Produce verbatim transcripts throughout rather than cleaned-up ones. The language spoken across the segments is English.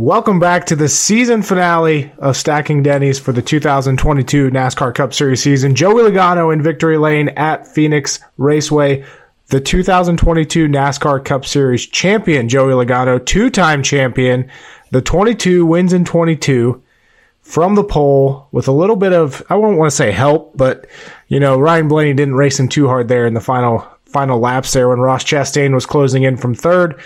Welcome back to the season finale of Stacking Denny's for the two thousand twenty-two NASCAR Cup Series season. Joey Logano in victory lane at Phoenix Raceway. The two thousand twenty-two NASCAR Cup Series champion, Joey Logano, two-time champion, the twenty-two wins in twenty-two from the pole with a little bit of, I won't want to say help, but, you know, Ryan Blaney didn't race him too hard there in the final final laps there when Ross Chastain was closing in from third.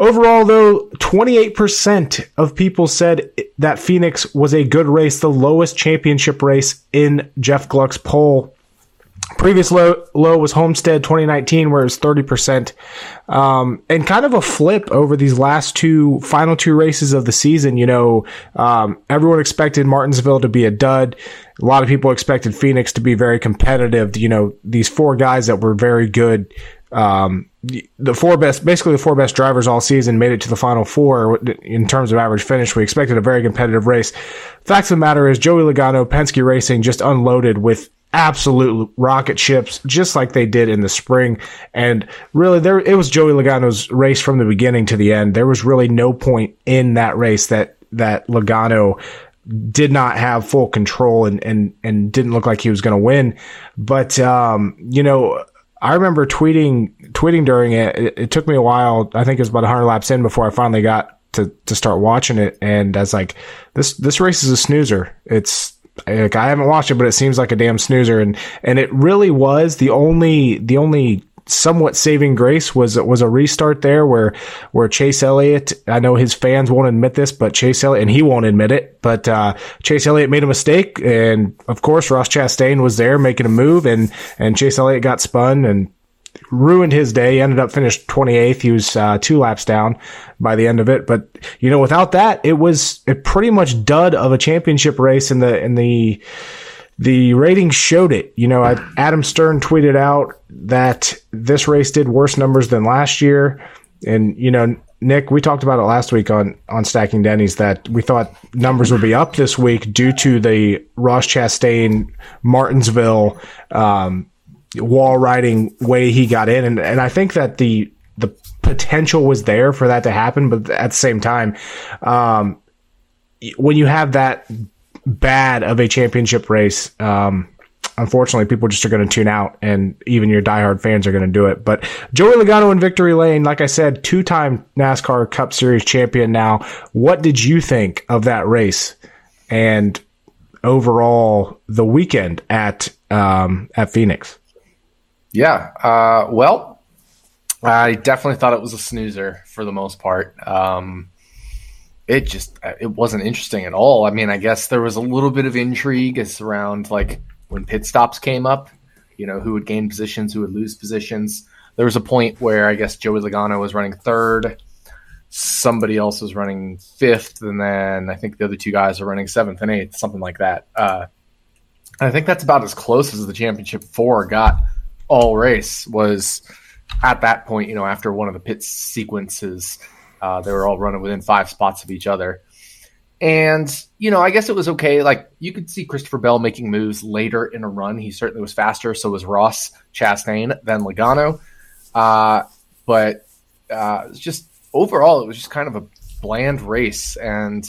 Overall, though, twenty-eight percent of people said that Phoenix was a good race, the lowest championship race in Jeff Gluck's poll. Previous low, low was Homestead twenty nineteen, where it was thirty percent. Um, and kind of a flip over these last two, final two races of the season. You know, um, everyone expected Martinsville to be a dud. A lot of people expected Phoenix to be very competitive. You know, these four guys that were very good, um, the four best, basically the four best drivers all season made it to the final four in terms of average finish. We expected a very competitive race. Facts of the matter is Joey Logano, Penske Racing just unloaded with absolute rocket ships, just like they did in the spring. And really there, it was Joey Logano's race from the beginning to the end. There was really no point in that race that, that Logano did not have full control and, and, and didn't look like he was going to win. But, um, you know, I remember tweeting tweeting during it. it. It took me a while. I think it was about one hundred laps in before I finally got to, to start watching it. And I was like, this this race is a snoozer. It's like I haven't watched it, but it seems like a damn snoozer. And and it really was. The only the only somewhat saving grace was was a restart there where where Chase Elliott. I know his fans won't admit this, but Chase Elliott and he won't admit it. But uh, Chase Elliott made a mistake, and of course Ross Chastain was there making a move, and and Chase Elliott got spun and ruined his day. He ended up finished twenty-eighth. He was uh, two laps down by the end of it. But you know, without that, it was a pretty much dud of a championship race, in the in the. The ratings showed it. You know, Adam Stern tweeted out that this race did worse numbers than last year. And, you know, Nick, we talked about it last week on, on Stacking Denny's that we thought numbers would be up this week due to the Ross Chastain, Martinsville, um, wall riding way he got in. And, and I think that the, the potential was there for that to happen. But at the same time, um, when you have that bad of a championship race, um unfortunately people just are going to tune out, and even your diehard fans are going to do it. But Joey Logano in victory lane, like I said, two-time NASCAR Cup Series champion now. What did you think of that race and overall the weekend at um at Phoenix? Yeah, uh well, I definitely thought it was a snoozer for the most part. um It just it wasn't interesting at all. I mean, I guess there was a little bit of intrigue as around like when pit stops came up, you know, who would gain positions, who would lose positions. There was a point where I guess Joey Logano was running third, somebody else was running fifth, and then I think the other two guys are running seventh and eighth, something like that. Uh, I think that's about as close as the championship four got all race was at that point, you know, after one of the pit sequences. Uh, they were all running within five spots of each other. And, you know, I guess it was okay. Like, you could see Christopher Bell making moves later in a run. He certainly was faster. So was Ross Chastain, then Logano. Uh, but uh, just overall, it was just kind of a bland race. And,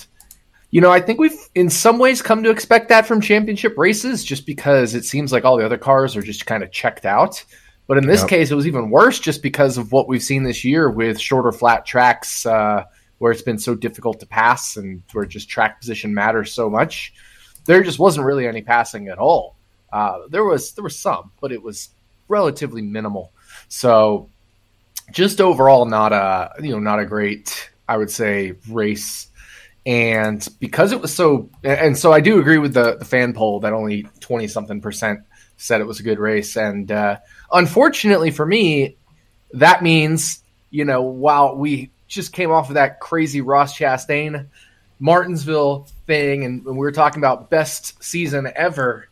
you know, I think we've in some ways come to expect that from championship races just because it seems like all the other cars are just kind of checked out. But in this yep. case, it was even worse just because of what we've seen this year with shorter flat tracks uh, where it's been so difficult to pass and where just track position matters so much. There just wasn't really any passing at all. Uh, there was there was some, but it was relatively minimal. So just overall, not a you know not a great, I would say, race. And because it was so, and so I do agree with the, the fan poll that only twenty something percent said it was a good race. And uh, unfortunately for me, that means, you know, while we just came off of that crazy Ross Chastain Martinsville thing, and, and we were talking about best season ever,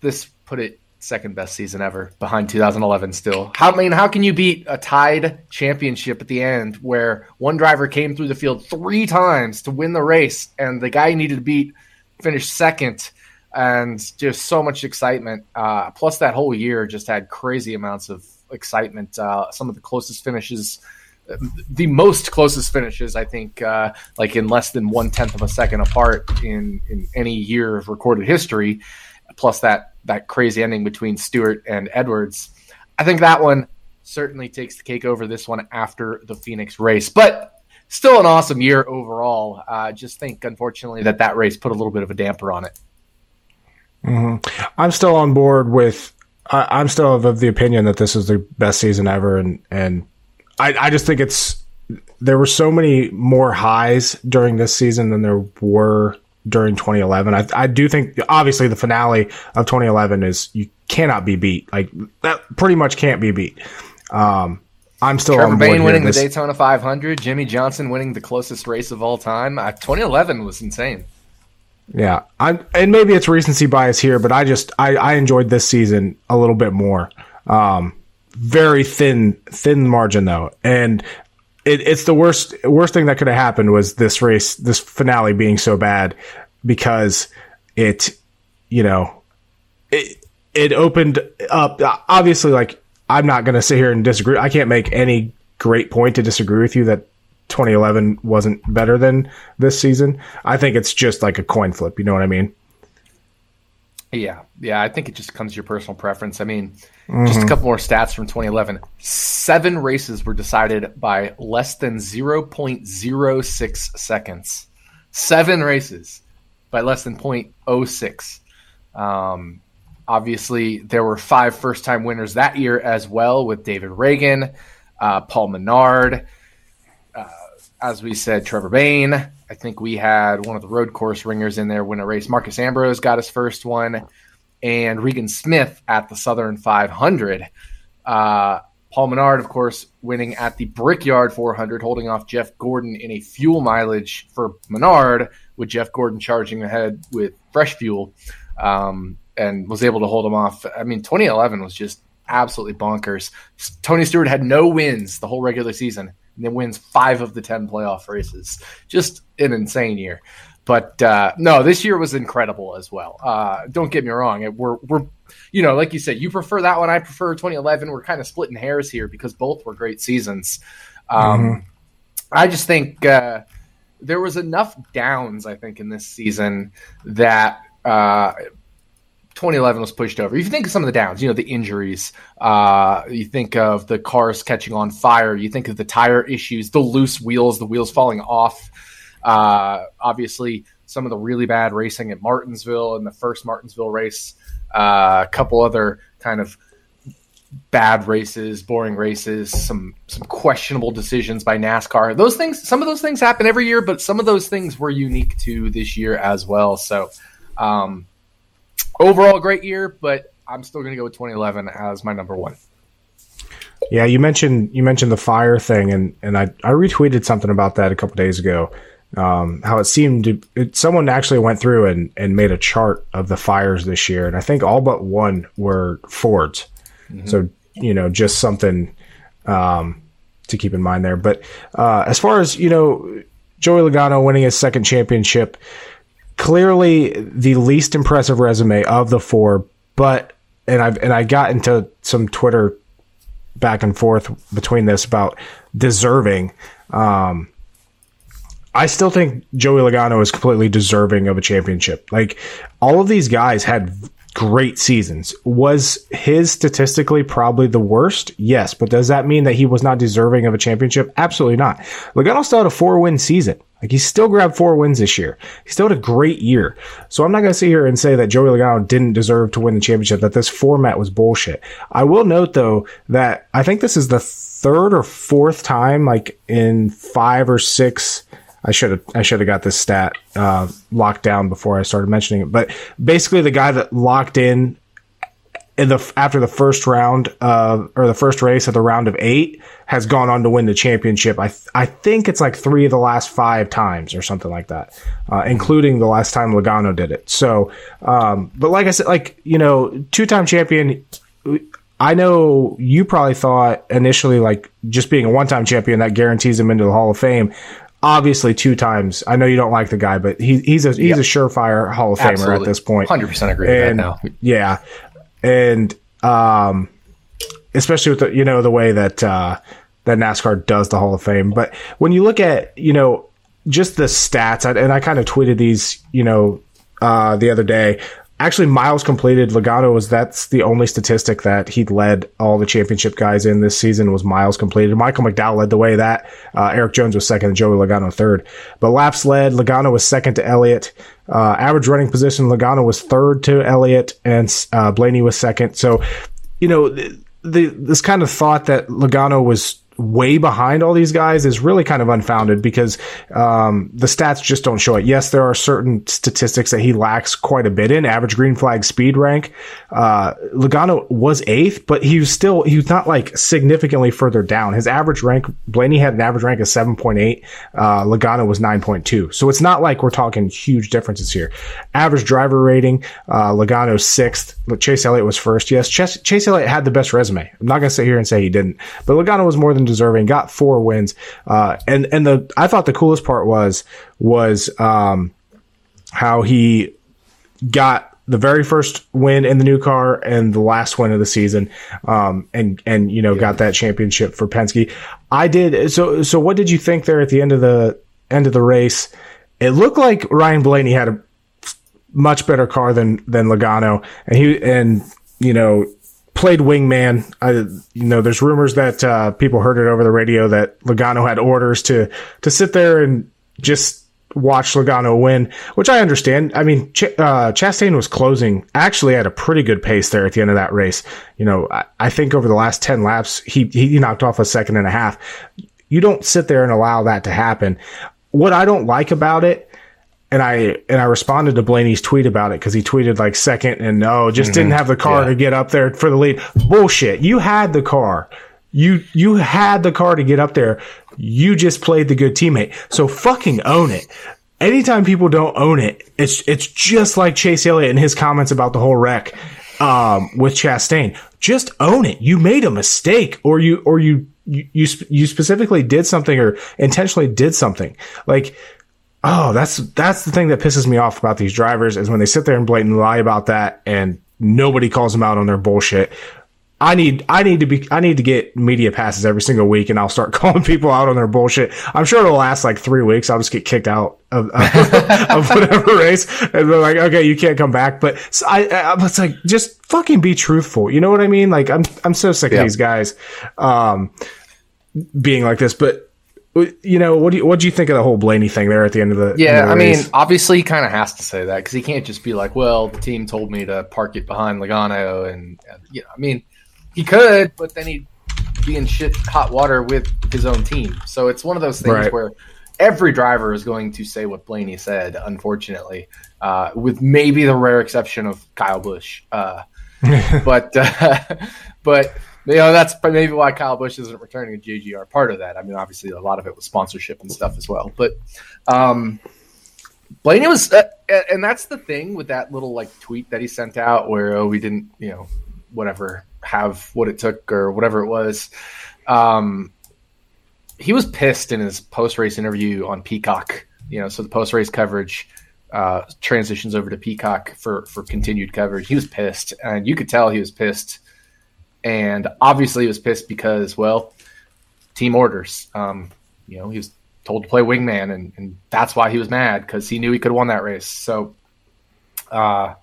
this put it second best season ever behind two thousand eleven still. How, I mean, how can you beat a tied championship at the end where one driver came through the field three times to win the race and the guy you needed to beat finished second? And just so much excitement. Uh, plus, that whole year just had crazy amounts of excitement. Uh, some of the closest finishes the most closest finishes, I think, uh, like in less than one tenth of a second apart in, in any year of recorded history, plus that that crazy ending between Stewart and Edwards. I think that one certainly takes the cake over this one after the Phoenix race, but still an awesome year overall. Uh, just think, unfortunately, that that race put a little bit of a damper on it. Mm-hmm. I'm still on board with. I, I'm still of, of the opinion that this is the best season ever, and and. I, I just think it's there were so many more highs during this season than there were during twenty eleven. I, I do think obviously the finale of twenty eleven is you cannot be beat. Like that pretty much can't be beat. Um, I'm still Trevor on board Bain winning this. The Daytona five hundred, Jimmy Johnson winning the closest race of all time. Uh, twenty eleven was insane. Yeah, I'm, and maybe it's recency bias here, but I just I, I enjoyed this season a little bit more. Um, Very thin, thin margin though, and it, it's the worst, worst thing that could have happened was this race, this finale being so bad because it, you know, it it opened up. Obviously, like I'm not going to sit here and disagree. I can't make any great point to disagree with you that twenty eleven wasn't better than this season. I think it's just like a coin flip. You know what I mean? Yeah, yeah. I think it just comes to your personal preference. I mean, mm-hmm. just a couple more stats from twenty eleven. Seven races were decided by less than zero point zero six seconds. Seven races by less than zero point zero six. Um, obviously, there were five first-time winners that year as well, with David Reagan, uh, Paul Menard, uh, as we said, Trevor Bain. I think we had one of the road course ringers in there win a race. Marcus Ambrose got his first one, and Regan Smith at the Southern five hundred. Uh, Paul Menard, of course, winning at the Brickyard four hundred, holding off Jeff Gordon in a fuel mileage for Menard, with Jeff Gordon charging ahead with fresh fuel, um, and was able to hold him off. I mean, twenty eleven was just absolutely bonkers. Tony Stewart had no wins the whole regular season, and then wins five of the ten playoff races. Just an insane year. But, uh, no, this year was incredible as well. Uh, don't get me wrong. It, we're, we're, you know, like you said, you prefer that one. I prefer twenty eleven. We're kind of splitting hairs here because both were great seasons. Um, mm-hmm. I just think uh, there was enough downs, I think, in this season that uh, twenty eleven was pushed over. If you think of some of the downs, you know, the injuries, uh, you think of the cars catching on fire, you think of the tire issues, the loose wheels, the wheels falling off. Uh, obviously, some of the really bad racing at Martinsville in the first Martinsville race, uh, a couple other kind of bad races, boring races, some some questionable decisions by NASCAR. Those things, some of those things happen every year, but some of those things were unique to this year as well. So, um, overall, great year, but I'm still going to go with twenty eleven as my number one. Yeah, you mentioned you mentioned the fire thing, and, and I, I retweeted something about that a couple days ago, um, how it seemed to it, someone actually went through and, and made a chart of the fires this year, and I think all but one were Fords. Mm-hmm. So, you know, just something um, to keep in mind there. But uh, as far as, you know, Joey Logano winning his second championship, clearly the least impressive resume of the four, but and I've and I got into some Twitter back and forth between this about deserving. Um, I still think Joey Logano is completely deserving of a championship. Like all of these guys had great seasons. Was his statistically probably the worst? Yes, but does that mean that he was not deserving of a championship? Absolutely not. Logano still had a four-win season. Like he still grabbed four wins this year. He still had a great year. So I'm not going to sit here and say that Joey Logano didn't deserve to win the championship, that this format was bullshit. I will note though that I think this is the third or fourth time, like in five or six. I should have, I should have got this stat, uh, locked down before I started mentioning it, but basically the guy that locked in in the, after the first round of, or the first race at the round of eight has gone on to win the championship. I, th- I think it's like three of the last five times or something like that, uh, including the last time Logano did it. So, um, but like I said, like, you know, two-time champion, I know you probably thought initially, like just being a one-time champion that guarantees him into the Hall of Fame. Obviously two times. I know you don't like the guy, but he, he's a, he's yep. a surefire Hall of Famer. Absolutely. At this point. one hundred percent agree with and, that now. Yeah. And um, especially with the, you know, the way that uh, that NASCAR does the Hall of Fame. But when you look at, you know, just the stats, and I kind of tweeted these, you know, uh, the other day. Actually, miles completed, Logano was, that's the only statistic that he'd led all the championship guys in this season was miles completed. Michael McDowell led the way that. Uh, Eric Jones was second and Joey Logano third. But laps led, Logano was second to Elliott. Uh, average running position, Logano was third to Elliott, and uh, Blaney was second. So, you know, the, the, this kind of thought that Logano was way behind all these guys is really kind of unfounded because um, the stats just don't show it. Yes, there are certain statistics that he lacks quite a bit in. Average green flag speed rank. Uh, Logano was eighth, but he was still, he was not like significantly further down. His average rank, Blaney had an average rank of seven point eight. Uh, Logano was nine point two. So it's not like we're talking huge differences here. Average driver rating, uh, Logano sixth. Chase Elliott was first. Yes, Chase, Chase Elliott had the best resume. I'm not going to sit here and say he didn't, but Logano was more than deserving, got four wins. Uh, and, and the, I thought the coolest part was, was, um, how he got the very first win in the new car and the last win of the season. Um, and, and, you know, yeah. got that championship for Penske. I did. So, so what did you think there at the end of the end of the race? It looked like Ryan Blaney had a much better car than, than Logano. And he, and, you know, played wingman. I, you know, there's rumors that uh, people heard it over the radio that Logano had orders to to sit there and just watch Logano win, which I understand. I mean, Ch- uh, Chastain was closing actually at a pretty good pace there at the end of that race. You know, I, I think over the last ten laps, he he knocked off a second and a half. You don't sit there and allow that to happen. What I don't like about it, And I and I responded to Blaney's tweet about it because he tweeted like second and no, just mm-hmm. didn't have the car yeah. to get up there for the lead. Bullshit. You had the car. You you had the car to get up there. You just played the good teammate. So fucking own it. Anytime people don't own it, it's it's just like Chase Elliott and his comments about the whole wreck um, with Chastain. Just own it. You made a mistake, or you or you you you, sp- you specifically did something or intentionally did something like. Oh, that's that's the thing that pisses me off about these drivers is when they sit there and blatantly lie about that and nobody calls them out on their bullshit. I need I need to be I need to get media passes every single week and I'll start calling people out on their bullshit. I'm sure it'll last like three weeks. I'll just get kicked out of, of, of whatever race and they're like, okay, you can't come back. But so I, I it's like just fucking be truthful. You know what I mean? Like I'm I'm so sick yeah. of these guys um, being like this, but. You know, what do you, what do you think of the whole Blaney thing there at the end of the Yeah, of the I race? mean, obviously he kind of has to say that because he can't just be like, well, the team told me to park it behind Logano. And, and you know, I mean, he could, but then he'd be in shit hot water with his own team. So it's one of those things right. where every driver is going to say what Blaney said, unfortunately, uh, with maybe the rare exception of Kyle Busch. Uh, but, uh, but – You know, that's maybe why Kyle Busch isn't returning to J G R. Part of that. I mean, obviously, a lot of it was sponsorship and stuff as well. But um, Blaney was uh, – and that's the thing with that little, like, tweet that he sent out where, oh, we didn't, you know, whatever, have what it took or whatever it was. Um, he was pissed in his post-race interview on Peacock. You know, so the post-race coverage uh, transitions over to Peacock for, for continued coverage. He was pissed, and you could tell he was pissed. And obviously he was pissed because, well, team orders. Um, you know, he was told to play wingman, and, and that's why he was mad because he knew he could have won that race. So uh,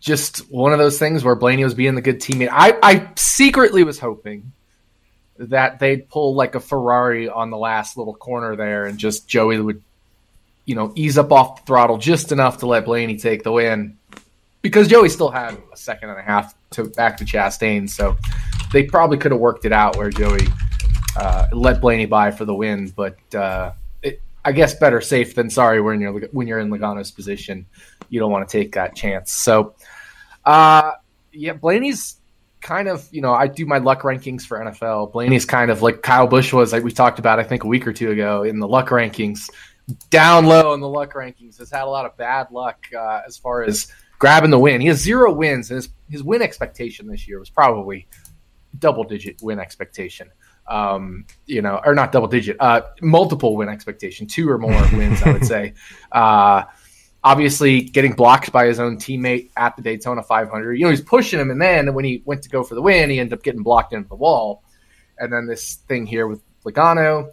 just one of those things where Blaney was being the good teammate. I, I secretly was hoping that they'd pull like a Ferrari on the last little corner there and just Joey would, you know, ease up off the throttle just enough to let Blaney take the win. Because Joey still had a second and a half to back to Chastain, so they probably could have worked it out where Joey uh, let Blaney by for the win. But uh, it, I guess better safe than sorry. When you're when you're in Logano's position, you don't want to take that chance. So, uh, yeah, Blaney's kind of you know I do my luck rankings for N F L. Blaney's kind of like Kyle Busch was, like we talked about I think a week or two ago in the luck rankings. Down low in the luck rankings, has had a lot of bad luck uh, as far as. Grabbing the win. He has zero wins, and his, his win expectation this year was probably double-digit win expectation. Um, you know, or not double-digit, uh, multiple win expectation, two or more wins, I would say. Uh, obviously, getting blocked by his own teammate at the Daytona five hundred. You know, he's pushing him, and then when he went to go for the win, he ended up getting blocked into the wall. And then this thing here with Logano.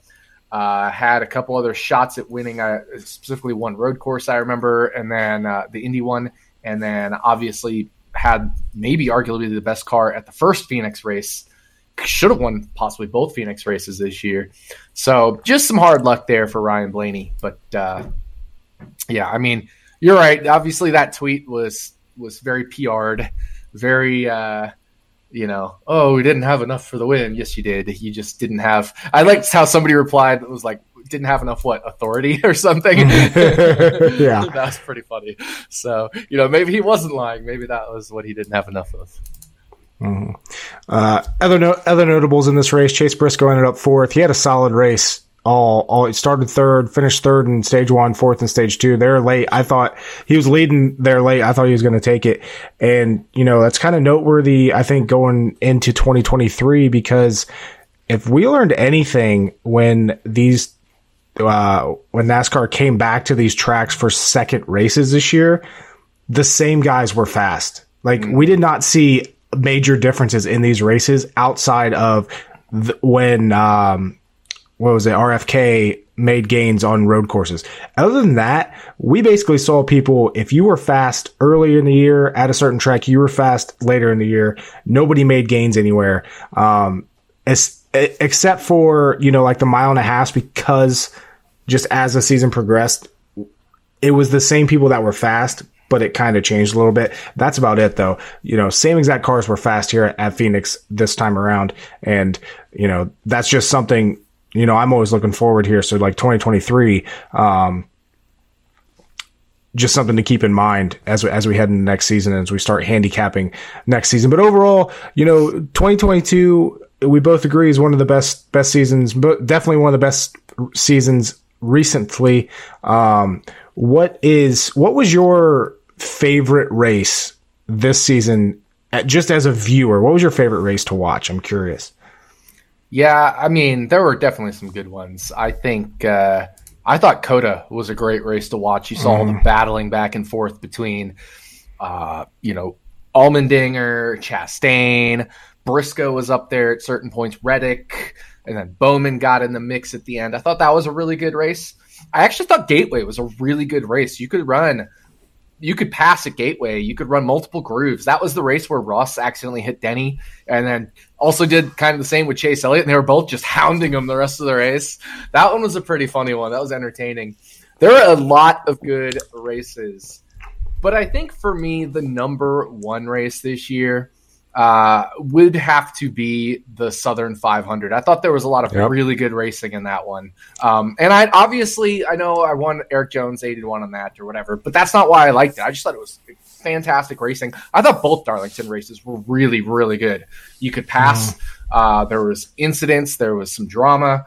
Uh, had a couple other shots at winning, uh, specifically one road course, I remember, and then uh, the Indy one. And then obviously had maybe arguably the best car at the first Phoenix race. Should have won possibly both Phoenix races this year. So just some hard luck there for Ryan Blaney. But, uh, yeah, I mean, you're right. Obviously that tweet was was very P R'd, very uh, – you know, oh, we didn't have enough for the win. Yes, you did. You just didn't have. I liked how somebody replied that was like, didn't have enough, what, authority or something? Yeah. That was pretty funny. So, you know, maybe he wasn't lying. Maybe that was what he didn't have enough of. Mm-hmm. Uh, other no- other notables in this race, Chase Briscoe ended up fourth. He had a solid race. All, all, it started third, finished third in stage one, fourth in stage two. They're late. I thought he was leading there late. I thought he was going to take it. And, you know, that's kind of noteworthy, I think, going into twenty twenty-three, because if we learned anything when these, uh, when NASCAR came back to these tracks for second races this year, the same guys were fast. Like, we did not see major differences in these races outside of th- when, um, what was it? R F K made gains on road courses. Other than that, we basically saw people, if you were fast early in the year at a certain track, you were fast later in the year. Nobody made gains anywhere. Um, as, except for, you know, like the mile and a half, because just as the season progressed, it was the same people that were fast, but it kind of changed a little bit. That's about it, though. You know, same exact cars were fast here at Phoenix this time around. And, you know, that's just something, you know, I'm always looking forward here. So like twenty twenty-three, um, just something to keep in mind as we, as we head into next season and as we start handicapping next season. But overall, you know, twenty twenty-two, we both agree is one of the best, best seasons, but definitely one of the best seasons recently. Um, what is, what was your favorite race this season? Just as a viewer, what was your favorite race to watch? I'm curious. Yeah, I mean, there were definitely some good ones. I think uh, I thought Coda was a great race to watch. You saw mm. all the battling back and forth between, uh, you know, Allmendinger, Chastain, Briscoe was up there at certain points, Reddick, and then Bowman got in the mix at the end. I thought that was a really good race. I actually thought Gateway was a really good race. You could run, you could pass at Gateway. You could run multiple grooves. That was the race where Ross accidentally hit Denny and then also did kind of the same with Chase Elliott. And they were both just hounding him the rest of the race. That one was a pretty funny one. That was entertaining. There are a lot of good races, but I think for me, the number one race this year uh, would have to be the Southern five hundred. I thought there was a lot of yep. really good racing in that one. Um, and I obviously, I know I won Eric Jones eighty to one on that or whatever, but that's not why I liked it. I just thought it was fantastic racing. I thought both Darlington races were really, really good. You could pass. Mm. Uh, there was incidents. There was some drama.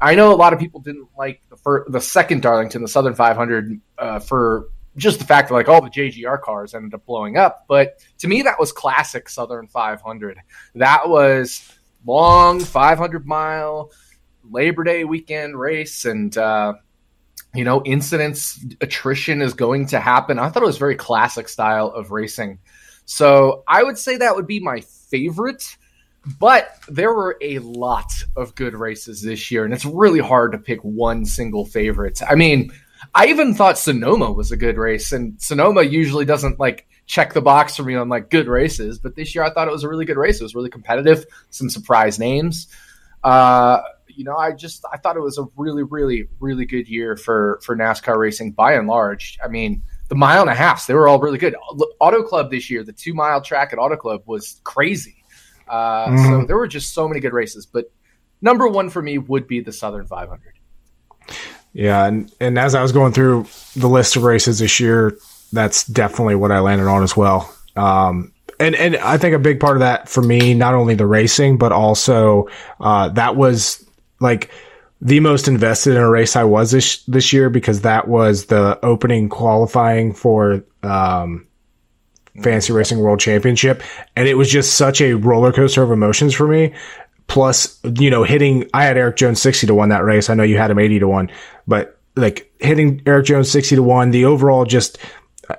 I know a lot of people didn't like the first, the second Darlington, the Southern five hundred, uh, for just the fact that like all the J G R cars ended up blowing up. But to me, that was classic Southern five hundred. That was long five hundred mile Labor Day weekend race. And, uh, you know, incidents, attrition is going to happen. I thought it was very classic style of racing. So I would say that would be my favorite, but there were a lot of good races this year. And it's really hard to pick one single favorite. I mean, I even thought Sonoma was a good race, and Sonoma usually doesn't like check the box for me on like good races, but this year I thought it was a really good race. It was really competitive, some surprise names. Uh, you know, I just, I thought it was a really, really, really good year for, for NASCAR racing by and large. I mean, the mile and a half, they were all really good. Auto Club this year, the two mile track at Auto Club was crazy. Uh, mm. So there were just so many good races, but number one for me would be the Southern five hundred. Yeah, and, and as I was going through the list of races this year, that's definitely what I landed on as well. Um, and, and I think a big part of that for me, not only the racing, but also uh, that was like the most invested in a race I was this, this year, because that was the opening qualifying for um, Fantasy Racing World Championship. And it was just such a roller coaster of emotions for me. Plus, you know, hitting, I had Eric Jones sixty to one that race. I know you had him eighty to one, but like hitting Eric Jones sixty to one, the overall, just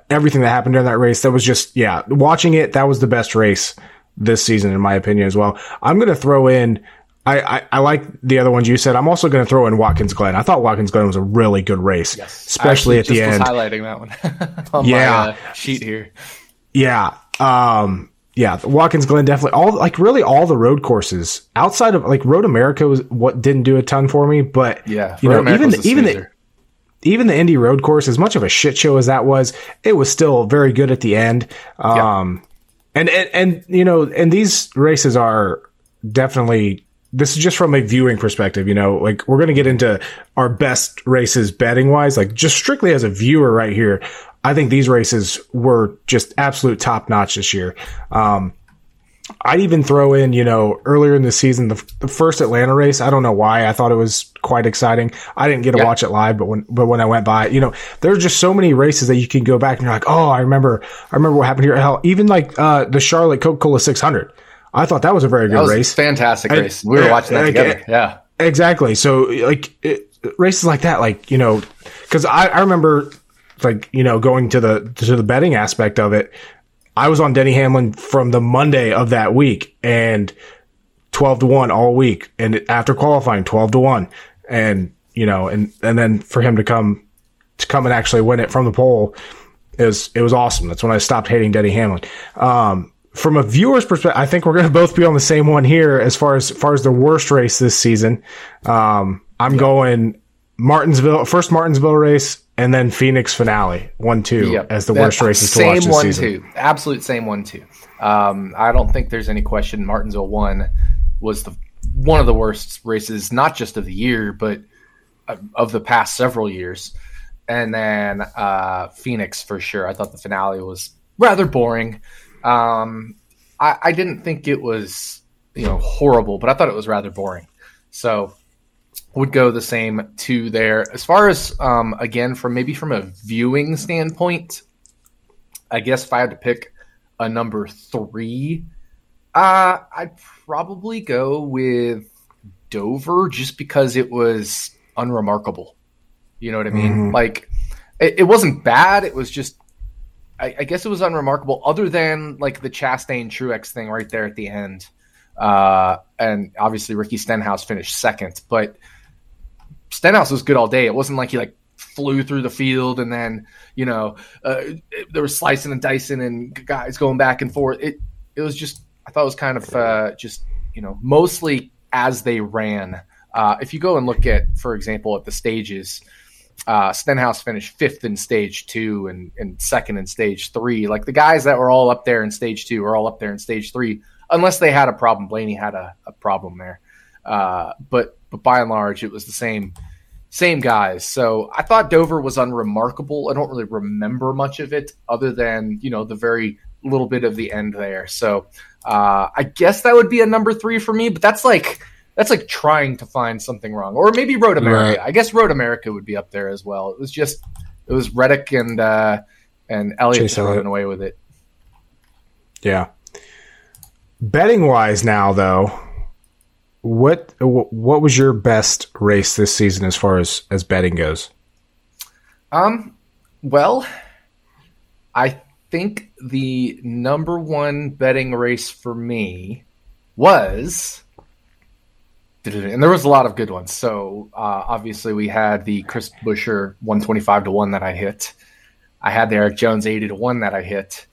everything that happened during that race, that was just, yeah, watching it, that was the best race this season, in my opinion as well. I'm going to throw in I, I, I like the other ones you said. I'm also going to throw in Watkins Glen. I thought Watkins Glen was a really good race, yes. especially actually, at the end. I was highlighting that one on yeah. my uh, sheet here. Yeah. Um, yeah. Watkins Glen definitely. All like really all the road courses outside of like Road America was what didn't do a ton for me. But yeah, you know, America even the, even the, even the Indy road course, as much of a shit show as that was, it was still very good at the end. Um, yeah. and, and, and, you know, and these races are definitely, this is just from a viewing perspective, you know, like we're going to get into our best races betting wise, like just strictly as a viewer right here. I think these races were just absolute top notch this year. Um, I'd even throw in, you know, earlier in the season, the, the first Atlanta race. I don't know why. I thought it was quite exciting. I didn't get to yeah. watch it live, but when, but when I went by, you know, there's just so many races that you can go back and you're like, oh, I remember, I remember what happened here. Hell, even like, uh, the Charlotte Coca-Cola six hundred. I thought that was a very good that was race. Fantastic I, race. We were yeah, watching that together. It, yeah, exactly. So like it, races like that, like, you know, cause I, I remember like, you know, going to the, to the betting aspect of it. I was on Denny Hamlin from the Monday of that week and twelve to one all week. And after qualifying twelve to one and, you know, and, and then for him to come, to come and actually win it from the pole is, it was awesome. That's when I stopped hating Denny Hamlin. Um, from a viewer's perspective, I think we're going to both be on the same one here. As far as, as far as the worst race this season, um, I'm yeah. going Martinsville, first Martinsville race, and then Phoenix finale, one two, yep. as the That's worst races to watch this one, season. Same one two. Absolute same one two. Um, I don't think there's any question Martinsville one was the one of the worst races, not just of the year, but of the past several years. And then uh, Phoenix for sure. I thought the finale was rather boring. Um, I, I didn't think it was, you know, horrible, but I thought it was rather boring. So would go the same two there. As far as, um, again, from maybe from a viewing standpoint, I guess if I had to pick a number three, uh, I'd probably go with Dover just because it was unremarkable. You know what I mean? Mm-hmm. Like it, it wasn't bad. It was just, I, I guess it was unremarkable other than like the Chastain Truex thing right there at the end. Uh, and obviously Ricky Stenhouse finished second, but Stenhouse was good all day. It wasn't like he like flew through the field and then, you know, uh, there was slicing and dicing and guys going back and forth. It it was just, I thought it was kind of uh, just, you know, mostly as they ran. Uh, if you go and look at, for example, at the stages, uh, Stenhouse finished fifth in stage two and, and second in stage three. Like the guys that were all up there in stage two were all up there in stage three, unless they had a problem. Blaney had a, a problem there. Uh, but but by and large, it was the same same guys. So I thought Dover was unremarkable. I don't really remember much of it other than, you know, the very little bit of the end there. So uh, I guess that would be a number three for me, but that's like that's like trying to find something wrong. Or maybe Road America. Right. I guess Road America would be up there as well. It was just – it was Reddick and, uh, and Elliott just running away with it. Yeah. Betting wise now though, what what was your best race this season as far as, as betting goes? Um, well, I think the number one betting race for me was, and there was a lot of good ones. So uh, obviously we had the Chris Buescher one twenty-five to one that I hit. I had the Eric Jones eighty to one that I hit.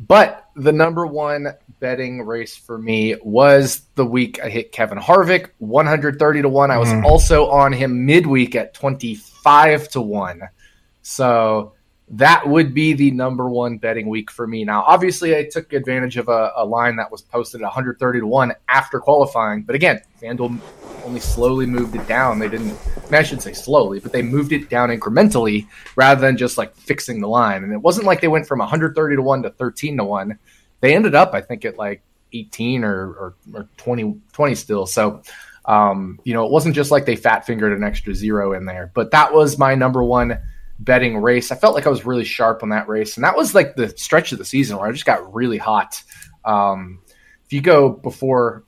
But the number one betting race for me was the week I hit Kevin Harvick, one thirty to one. I was mm. also on him midweek at twenty-five to one. So that would be the number one betting week for me. Now, obviously, I took advantage of a, a line that was posted at one thirty to one after qualifying. But again, FanDuel only slowly moved it down. They didn't, I mean, I shouldn't say slowly, but they moved it down incrementally rather than just like fixing the line. And it wasn't like they went from one thirty to one to thirteen to one. They ended up, I think, at like eighteen or, or, or twenty, twenty still. So, um, you know, it wasn't just like they fat fingered an extra zero in there. But that was my number one betting race. I felt like I was really sharp on that race. And that was like the stretch of the season where I just got really hot. Um, if you go before,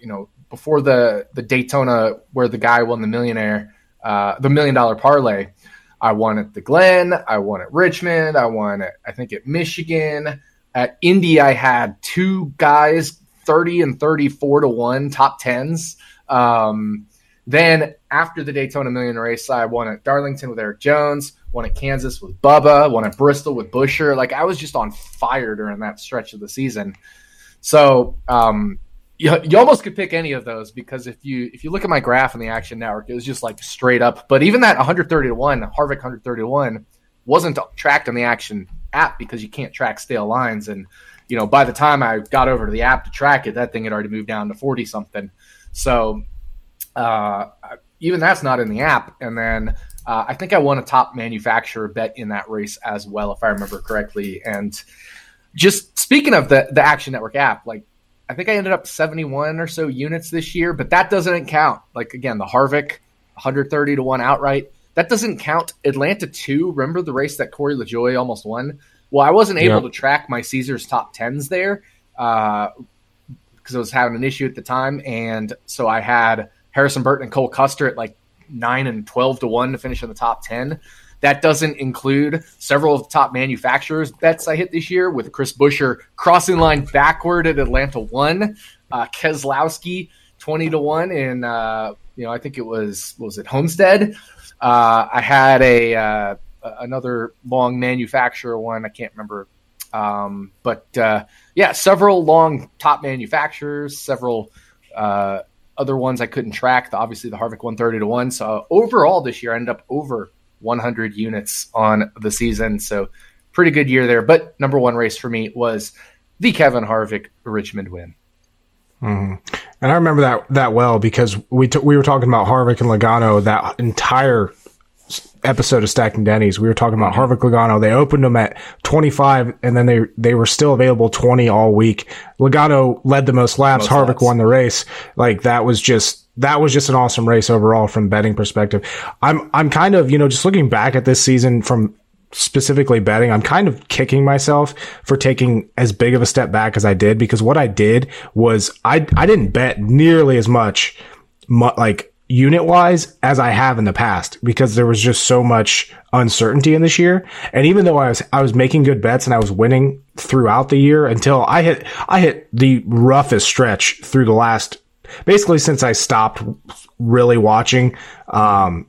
you know, before the, the Daytona where the guy won the millionaire, uh, the million dollar parlay, I won at the Glen. I won at Richmond. I won at, I think at Michigan. At Indy, I had two guys thirty and thirty-four to one top tens. Um, then after the Daytona Million race, I won at Darlington with Eric Jones, won at Kansas with Bubba, won at Bristol with Buescher. Like I was just on fire during that stretch of the season. So um, you, you almost could pick any of those because if you if you look at my graph in the Action Network, it was just like straight up. But even that one thirty to one, Harvick one thirty to one, wasn't tracked on the Action app because you can't track stale lines. And, you know, by the time I got over to the app to track it, that thing had already moved down to forty something. So uh, even that's not in the app. And then uh, I think I won a top manufacturer bet in that race as well, if I remember correctly. And just speaking of the, the Action Network app, like I think I ended up seventy-one or so units this year, but that doesn't count. Like, again, the Harvick one thirty to one outright. That doesn't count Atlanta two. Remember the race that Corey LaJoie almost won? Well, I wasn't able yeah. to track my Caesars top tens there because uh, I was having an issue at the time. And so I had Harrison Burton and Cole Custer at like nine and twelve to one to finish in the top ten. That doesn't include several of the top manufacturers bets I hit this year with Chris Buescher crossing line backward at Atlanta one, uh, Keselowski twenty to one. And, uh, you know, I think it was, what was it, Homestead? Uh, I had a uh, another long manufacturer one. I can't remember. Um, but, uh, yeah, several long top manufacturers, several uh, other ones I couldn't track. The, obviously, the Harvick one thirty to one. So overall this year, I ended up over one hundred units on the season. So pretty good year there. But number one race for me was the Kevin Harvick Richmond win. Mm-hmm. And I remember that that well because we t- we were talking about Harvick and Logano that entire episode of Stacking Denny's. We were talking about Harvick, Logano. They opened them at twenty-five, and then they they were still available twenty all week. Logano led the most laps. Most Harvick laps. Won the race. Like that was just that was just an awesome race overall from betting perspective. I'm I'm kind of you know just looking back at this season from. Specifically betting, I'm kind of kicking myself for taking as big of a step back as I did because what I did was I I didn't bet nearly as much like unit wise as I have in the past because there was just so much uncertainty in this year. And even though I was I was making good bets and I was winning throughout the year until I hit I hit the roughest stretch through the last basically since I stopped really watching um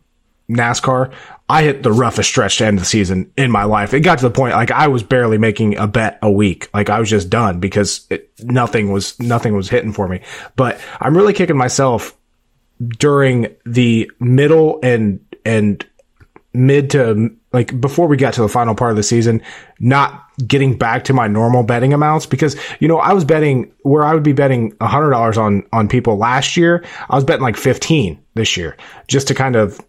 NASCAR. I hit the roughest stretch to end the season in my life. It got to the point, like I was barely making a bet a week. Like I was just done because it, nothing was, nothing was hitting for me, but I'm really kicking myself during the middle and, and mid to like before we got to the final part of the season, not getting back to my normal betting amounts because, you know, I was betting where I would be betting a hundred dollars on, on people last year. I was betting like fifteen this year just to kind of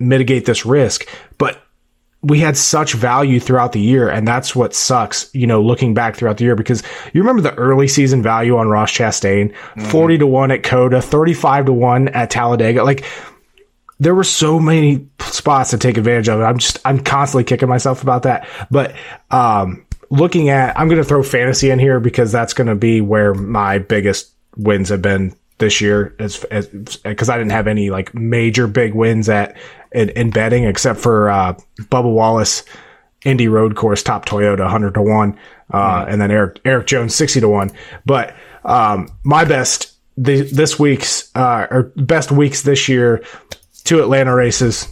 mitigate this risk, but we had such value throughout the year. And that's what sucks, you know, looking back throughout the year, because you remember the early season value on Ross Chastain, mm. forty to one at Coda, thirty-five to one at Talladega. Like there were so many spots to take advantage of. I'm just, I'm constantly kicking myself about that. But, um, looking at, I'm going to throw fantasy in here because that's going to be where my biggest wins have been this year as, as, cause I didn't have any like major big wins at, In, in betting, except for uh, Bubba Wallace, Indy Road Course, top Toyota, one hundred to one, uh, mm-hmm. and then Eric Eric Jones, sixty to one. But um, my best the, this week's uh, or best weeks this year, two Atlanta races,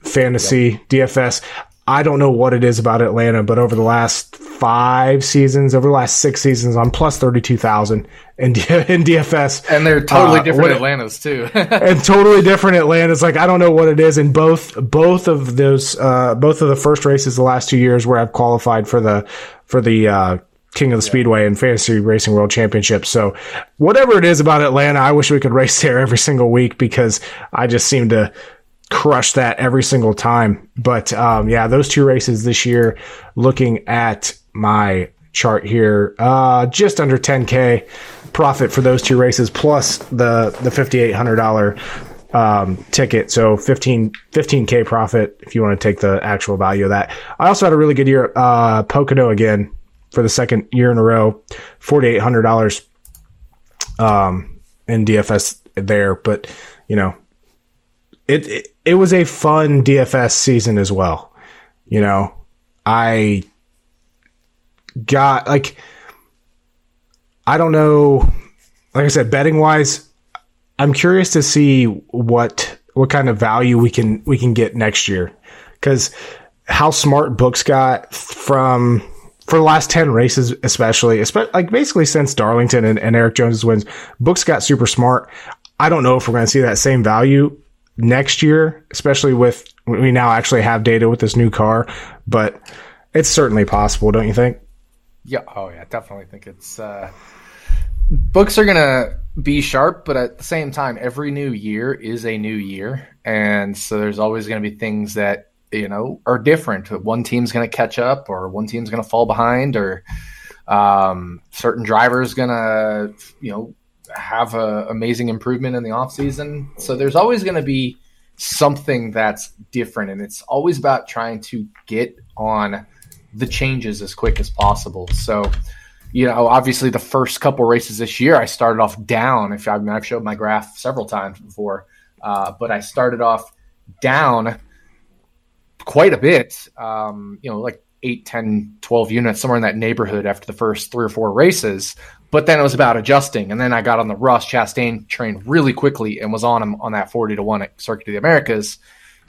fantasy yeah. D F S. I don't know what it is about Atlanta, but over the last five seasons, over the last six seasons, I'm plus thirty-two thousand in, D- in D F S. And they're totally uh, different Atlantas too. And totally different Atlantas. Like, I don't know what it is. And both, both of those, uh, both of the first races the last two years where I've qualified for the, for the, uh, King of the yeah. Speedway and Fantasy Racing World Championship. So whatever it is about Atlanta, I wish we could race there every single week because I just seem to crush that every single time. But um yeah those two races this year, looking at my chart here, uh just under ten K profit for those two races plus the the fifty-eight hundred dollars um ticket, so fifteen fifteen K profit if you want to take the actual value of that. I also had a really good year at uh Pocono again for the second year in a row, forty-eight hundred dollars um in D F S there. But you know, It, it it was a fun D F S season as well. You know, I got like, I don't know like I said, betting wise, I'm curious to see what what kind of value we can we can get next year, because how smart books got from for the last ten races, especially, especially like basically since Darlington and, and Eric Jones' wins, books got super smart. I don't know if we're going to see that same value next year, especially with we now actually have data with this new car, but it's certainly possible, don't you think? Yeah, oh yeah, I definitely think it's uh, books are gonna be sharp, but at the same time, every new year is a new year, and so there's always gonna be things that you know are different. One team's gonna catch up, or one team's gonna fall behind, or um, certain drivers gonna you know have a amazing improvement in the off season. So there's always gonna be something that's different, and it's always about trying to get on the changes as quick as possible. So, you know, obviously the first couple races this year, I started off down. If I mean, I've showed my graph several times before, uh, but I started off down quite a bit, um, you know, like eight, ten, twelve units, somewhere in that neighborhood after the first three or four races. But then it was about adjusting. And then I got on the Ross Chastain train really quickly and was on him on that forty to one at Circuit of the Americas.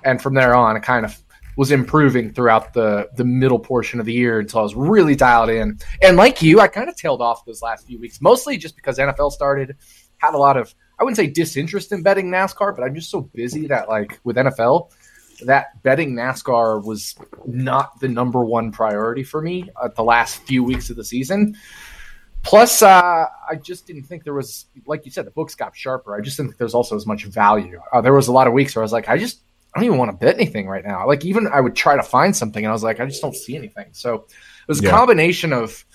And from there on, I kind of was improving throughout the, the middle portion of the year until I was really dialed in. And like you, I kind of tailed off those last few weeks, mostly just because N F L started, had a lot of, I wouldn't say disinterest in betting NASCAR, but I'm just so busy that like with N F L, that betting NASCAR was not the number one priority for me at the last few weeks of the season. Plus, uh, I just didn't think there was, like you said, the books got sharper. I just didn't think there was also as much value. Uh, there was a lot of weeks where I was like, I just, I don't even want to bet anything right now. Like even I would try to find something and I was like, I just don't see anything. So it was a yeah. combination of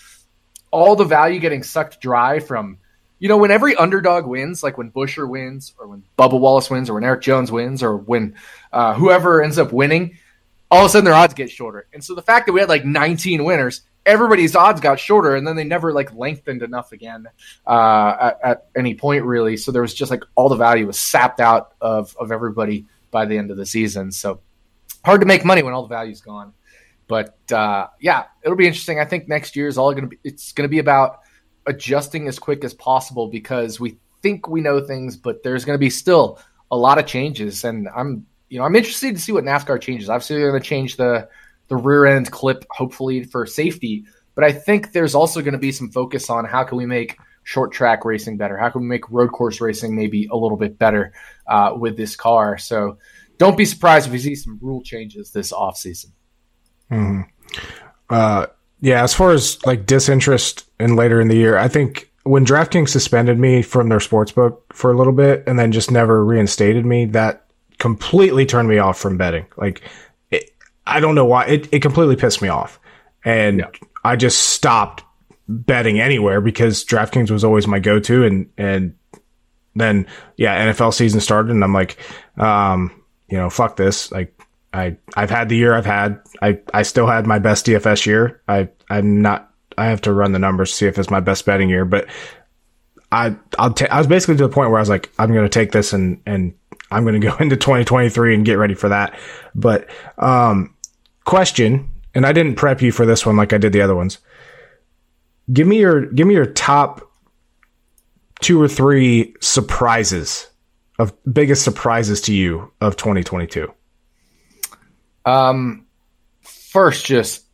all the value getting sucked dry from, you know, when every underdog wins, like when Buescher wins or when Bubba Wallace wins or when Eric Jones wins or when uh, whoever ends up winning, all of a sudden their odds get shorter. And so the fact that we had like nineteen winners, everybody's odds got shorter and then they never like lengthened enough again uh, at, at any point really. So there was just like all the value was sapped out of, of everybody by the end of the season. So hard to make money when all the value's gone, but uh, yeah, it'll be interesting. I think next year is all going to be, it's going to be about adjusting as quick as possible because we think we know things, but there's going to be still a lot of changes. And I'm, you know, I'm interested to see what NASCAR changes. Obviously they're going to change the, the rear end clip, hopefully for safety, but I think there's also going to be some focus on how can we make short track racing better? How can we make road course racing maybe a little bit better uh, with this car? So don't be surprised if we see some rule changes this offseason. Mm-hmm. Uh, yeah, as far as like disinterest and later in the year, I think when DraftKings suspended me from their sportsbook for a little bit and then just never reinstated me, that completely turned me off from betting. Like it, I don't know why. It, it completely pissed me off. And yeah. I just stopped betting anywhere because DraftKings was always my go-to, and and then yeah N F L season started and I'm like um you know fuck this, like I I've had the year I've had I I still had my best D F S year. I I'm not I have to run the numbers to see if it's my best betting year, but I I'll ta- I was basically to the point where I was like, I'm going to take this and and I'm going to go into twenty twenty-three and get ready for that. But um question, and I didn't prep you for this one like I did the other ones. Give me your give me your top two or three surprises of biggest surprises to you of twenty twenty-two. Um, first, just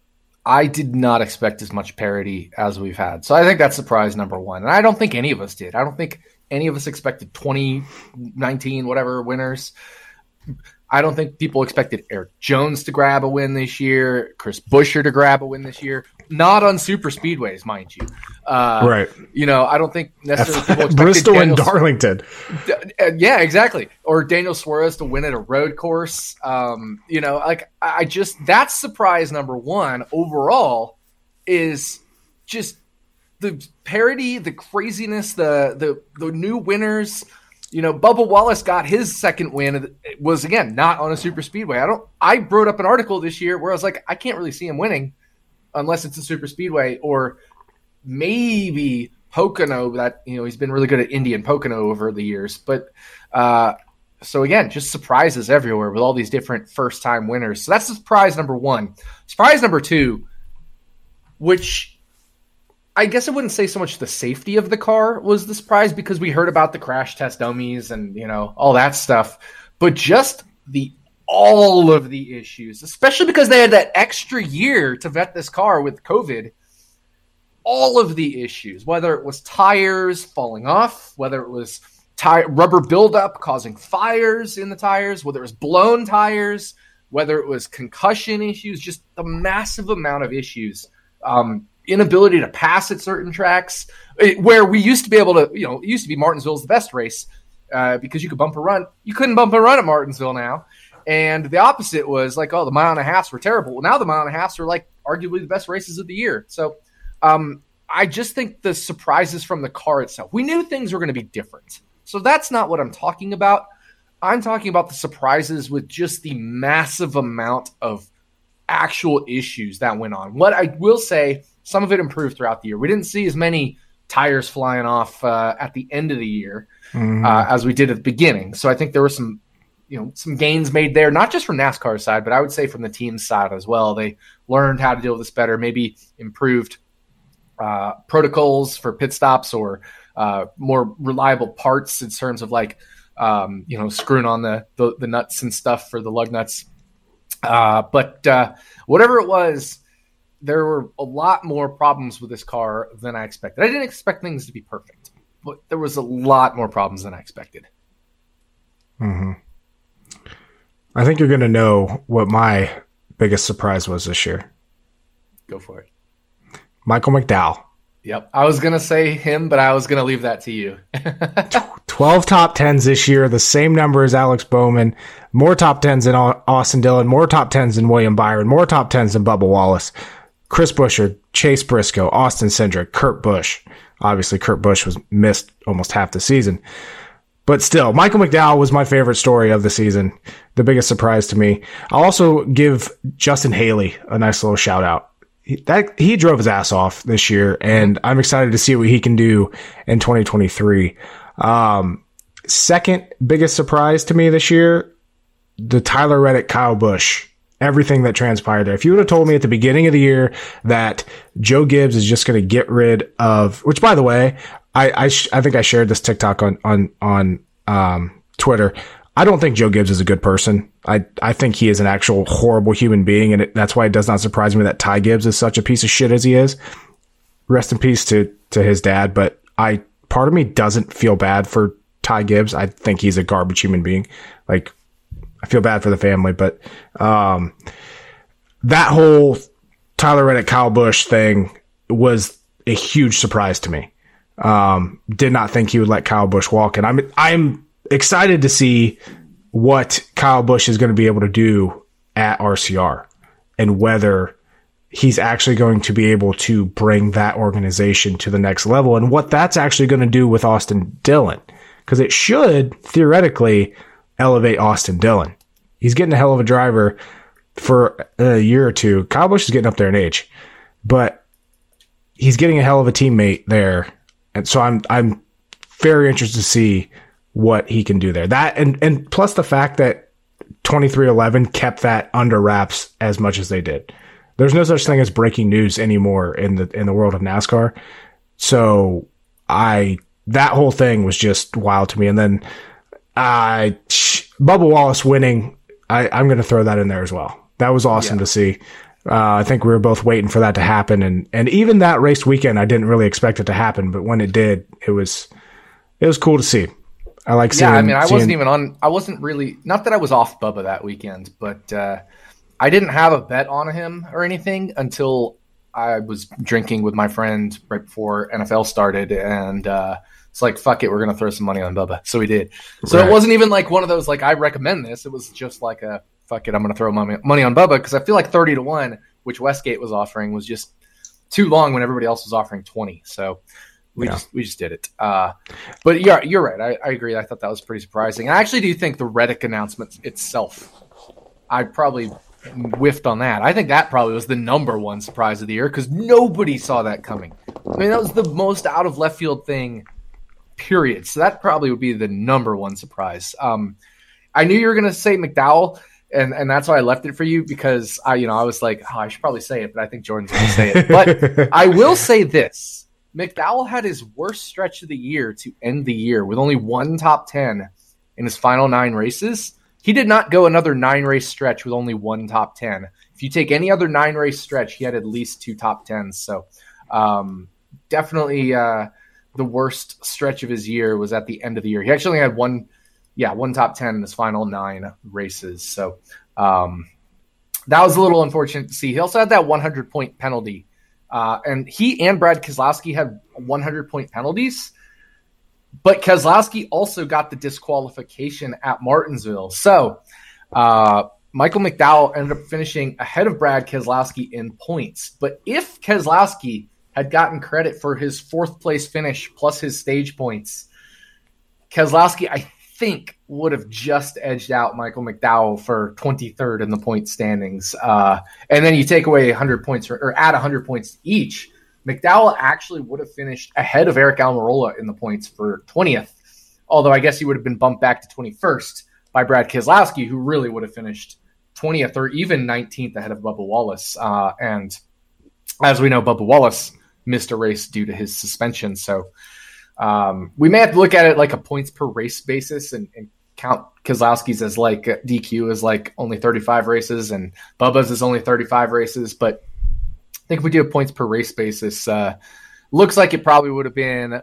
I did not expect as much parity as we've had, so I think that's surprise number one. And I don't think any of us did. I don't think any of us expected twenty nineteen whatever winners. I don't think people expected Eric Jones to grab a win this year, Chris Buescher to grab a win this year. Not on super speedways, mind you. Uh, right. You know, I don't think necessarily people expected Bristol Daniel and Darlington. Su- yeah, exactly. Or Daniel Suarez to win at a road course. Um, you know, like I just – that's surprise number one overall is just the parody, the craziness, the the the new winners – you know, Bubba Wallace got his second win. It was, again, not on a super speedway. I don't. I wrote up an article this year where I was like, I can't really see him winning unless it's a super speedway or maybe Pocono. That, you know, he's been really good at Indy and Pocono over the years. But uh, so, again, just surprises everywhere with all these different first-time winners. So that's surprise number one. Surprise number two, which – I guess I wouldn't say so much the safety of the car was the surprise, because we heard about the crash test dummies and, you know, all that stuff, but just the all of the issues, especially because they had that extra year to vet this car with COVID. All of the issues, whether it was tires falling off, whether it was tire rubber buildup causing fires in the tires, whether it was blown tires, whether it was concussion issues, just the massive amount of issues, um, inability to pass at certain tracks, it, where we used to be able to, you know, it used to be Martinsville's the best race uh, because you could bump a run. You couldn't bump a run at Martinsville now. And the opposite was like, oh, the mile and a halfs were terrible. Well, now the mile and a halfs are like arguably the best races of the year. So um, I just think the surprises from the car itself, we knew things were going to be different. So that's not what I'm talking about. I'm talking about the surprises with just the massive amount of actual issues that went on. What I will say, some of it improved throughout the year. We didn't see as many tires flying off uh, at the end of the year mm-hmm. uh, as we did at the beginning. So I think there were some, you know, some gains made there, not just from NASCAR's side, but I would say from the team's side as well. They learned how to deal with this better, maybe improved uh, protocols for pit stops or uh, more reliable parts in terms of like, um, you know, screwing on the, the, the nuts and stuff for the lug nuts. Uh, but uh, whatever it was, there were a lot more problems with this car than I expected. I didn't expect things to be perfect, but there was a lot more problems than I expected. Mm-hmm. I think you're going to know what my biggest surprise was this year. Go for it. Michael McDowell. Yep. I was going to say him, but I was going to leave that to you. twelve top tens this year, the same number as Alex Bowman, more top tens than Austin Dillon, more top tens than William Byron, more top tens than Bubba Wallace, Chris Buescher, Chase Briscoe, Austin Cindric, Kurt Busch. Obviously, Kurt Busch was missed almost half the season. But still, Michael McDowell was my favorite story of the season, the biggest surprise to me. I'll also give Justin Haley a nice little shout out. He, that, he drove his ass off this year, and I'm excited to see what he can do in twenty twenty-three. Um, second biggest surprise to me this year, the Tyler Reddick, Kyle Busch, everything that transpired there. If you would have told me at the beginning of the year that Joe Gibbs is just going to get rid of, which by the way, I I, sh- I think I shared this TikTok on on on um, Twitter. I don't think Joe Gibbs is a good person. I I think he is an actual horrible human being, and it, that's why it does not surprise me that Ty Gibbs is such a piece of shit as he is. Rest in peace to to his dad, but I part of me doesn't feel bad for Ty Gibbs. I think he's a garbage human being. Like, I feel bad for the family, but um, that whole Tyler Reddick, Kyle Busch thing was a huge surprise to me. Um, did not think he would let Kyle Busch walk. And I'm, I'm excited to see what Kyle Busch is going to be able to do at R C R and whether he's actually going to be able to bring that organization to the next level and what that's actually going to do with Austin Dillon. Cause it should theoretically elevate Austin Dillon. He's getting a hell of a driver for a year or two. Kyle Busch is getting up there in age, but he's getting a hell of a teammate there. And so I'm I'm very interested to see what he can do there. That and and plus the fact that twenty-three eleven kept that under wraps as much as they did. There's no such thing as breaking news anymore in the in the world of NASCAR. So I that whole thing was just wild to me. And then I Bubba Wallace winning, I, I'm going to throw that in there as well. That was awesome yeah. to see. Uh, I think we were both waiting for that to happen. And, and even that race weekend, I didn't really expect it to happen. But when it did, it was it was cool to see. I like seeing. Yeah, I mean, I seeing... wasn't even on – I wasn't really – not that I was off Bubba that weekend, but uh, I didn't have a bet on him or anything until I was drinking with my friend right before N F L started. And uh, it's like, fuck it, we're going to throw some money on Bubba. So we did. So right. It wasn't even like one of those like, I recommend this. It was just like a – fuck it, I'm going to throw money money on Bubba because I feel like thirty to one, which Westgate was offering, was just too long when everybody else was offering twenty. So we yeah. just we just did it. Uh, but yeah, you're right. I, I agree. I thought that was pretty surprising. I actually do think the Reddick announcement itself, I probably whiffed on that. I think that probably was the number one surprise of the year because nobody saw that coming. I mean, that was the most out of left field thing, period. So that probably would be the number one surprise. Um, I knew you were going to say McDowell. And and that's why I left it for you because I you know I was like, oh, I should probably say it, but I think Jordan's going to say it. But I will say this. McDowell had his worst stretch of the year to end the year with only one top ten in his final nine races. He did not go another nine-race stretch with only one top ten. If you take any other nine-race stretch, he had at least two top tens. So um, definitely uh, the worst stretch of his year was at the end of the year. He actually had one, yeah, one top ten in his final nine races. So um, that was a little unfortunate to see. He also had that one hundred point penalty. Uh, and he and Brad Keselowski had one hundred point penalties. But Keselowski also got the disqualification at Martinsville. So uh, Michael McDowell ended up finishing ahead of Brad Keselowski in points. But if Keselowski had gotten credit for his fourth place finish plus his stage points, Keselowski, I think, would have just edged out Michael McDowell for twenty-third in the point standings. Uh, and then you take away one hundred points or, or add one hundred points to each. McDowell actually would have finished ahead of Eric Almirola in the points for twentieth, although I guess he would have been bumped back to twenty-first by Brad Keselowski, who really would have finished twentieth or even nineteenth ahead of Bubba Wallace. Uh, and as we know, Bubba Wallace missed a race due to his suspension. So um, we may have to look at it like a points per race basis and, and count Keselowski's as like D Q is like only thirty-five races and Bubba's is only thirty-five races. But I think if we do a points per race basis, uh, looks like it probably would have been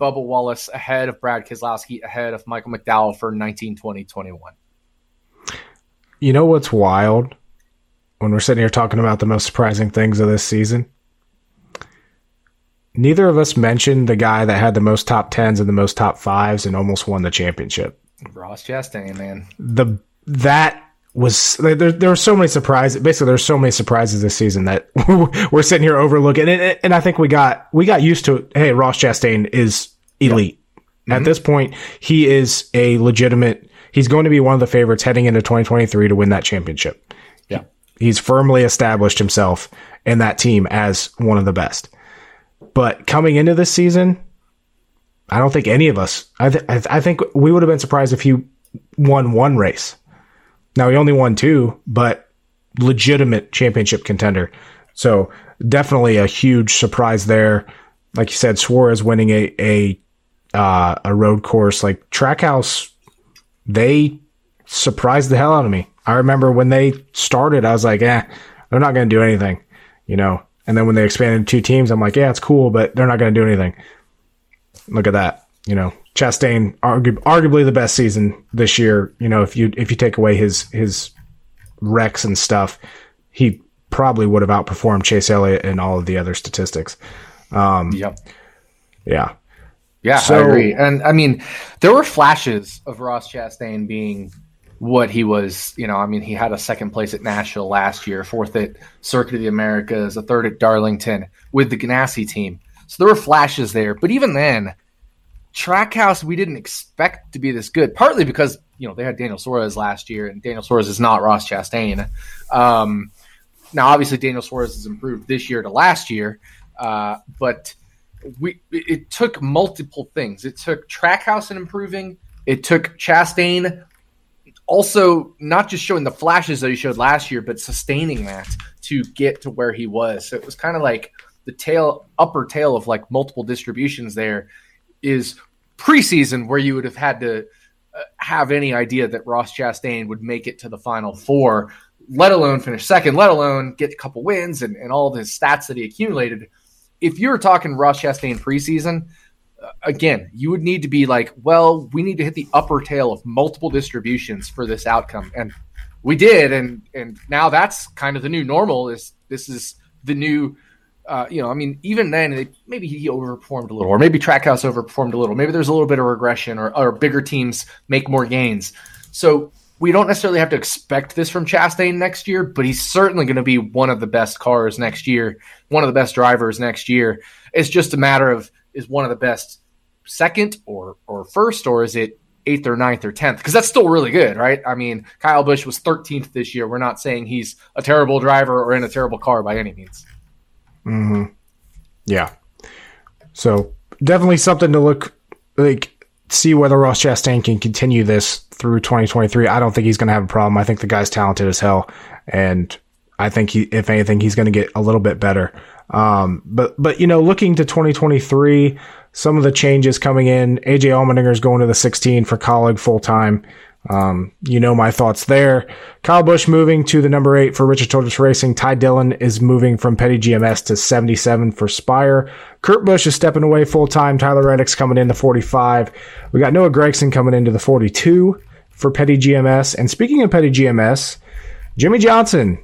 Bubba Wallace ahead of Brad Keselowski, ahead of Michael McDowell for nineteen, twenty, twenty-one. You know what's wild when we're sitting here talking about the most surprising things of this season? Neither of us mentioned the guy that had the most top tens and the most top fives and almost won the championship. Ross Chastain, man. The that. Was there? There were so many surprises. Basically, there's so many surprises this season that we're sitting here overlooking. And, and I think we got we got used to. Hey, Ross Chastain is elite. Yep. At mm-hmm. this point, he is a legitimate. He's going to be one of the favorites heading into twenty twenty-three to win that championship. Yeah, he's firmly established himself and that team as one of the best. But coming into this season, I don't think any of us. I th- I, th- I think we would have been surprised if he won one race. Now, he only won two, but legitimate championship contender. So definitely a huge surprise there. Like you said, Suarez winning a a, uh, a road course. Like Trackhouse, they surprised the hell out of me. I remember when they started, I was like, eh, they're not going to do anything, you know. And then when they expanded to two teams, I'm like, yeah, it's cool, but they're not going to do anything. Look at that, you know. Chastain, argu- arguably the best season this year. You know, if you if you take away his his wrecks and stuff, he probably would have outperformed Chase Elliott and all of the other statistics. Um, yep. Yeah. Yeah, so, I agree. And, I mean, there were flashes of Ross Chastain being what he was. You know, I mean, he had a second place at Nashville last year, fourth at Circuit of the Americas, a third at Darlington with the Ganassi team. So there were flashes there. But even then, Trackhouse, we didn't expect to be this good, partly because, you know, they had Daniel Suarez last year, and Daniel Suarez is not Ross Chastain. Um, now, obviously, Daniel Suarez has improved this year to last year, uh, but we it took multiple things. It took Trackhouse and improving. It took Chastain also not just showing the flashes that he showed last year, but sustaining that to get to where he was. So it was kind of like the tail, upper tail of like multiple distributions there. Is preseason where you would have had to uh, have any idea that Ross Chastain would make it to the Final Four, let alone finish second, let alone get a couple wins and, and all the stats that he accumulated. If you were talking Ross Chastain preseason, uh, again, you would need to be like, well, we need to hit the upper tail of multiple distributions for this outcome. And we did. And, and now that's kind of the new normal. Is this is the new Uh, you know, I mean, even then, it, maybe he overperformed a little, or maybe Trackhouse overperformed a little. Maybe there's a little bit of regression, or, or bigger teams make more gains. So we don't necessarily have to expect this from Chastain next year, but he's certainly going to be one of the best cars next year, one of the best drivers next year. It's just a matter of, is one of the best second or or first, or is it eighth or ninth or tenth? Because that's still really good, right? I mean, Kyle Busch was thirteenth this year. We're not saying he's a terrible driver or in a terrible car by any means. Hmm. Yeah. So definitely something to look like, see whether Ross Chastain can continue this through twenty twenty-three. I don't think he's going to have a problem. I think the guy's talented as hell, and I think he, if anything, he's going to get a little bit better Um, but, but, you know, looking to twenty twenty-three, some of the changes coming in, A J Allmendinger is going to the sixteen for colleague full time. Um, you know, my thoughts there. Kyle Busch moving to the number eight for Richard Childress Racing. Ty Dillon is moving from Petty G M S to seventy-seven for Spire. Kurt Busch is stepping away full time. Tyler Reddick's coming in to forty-five. We got Noah Gragson coming into the forty-two for Petty G M S. And speaking of Petty G M S, Jimmy Johnson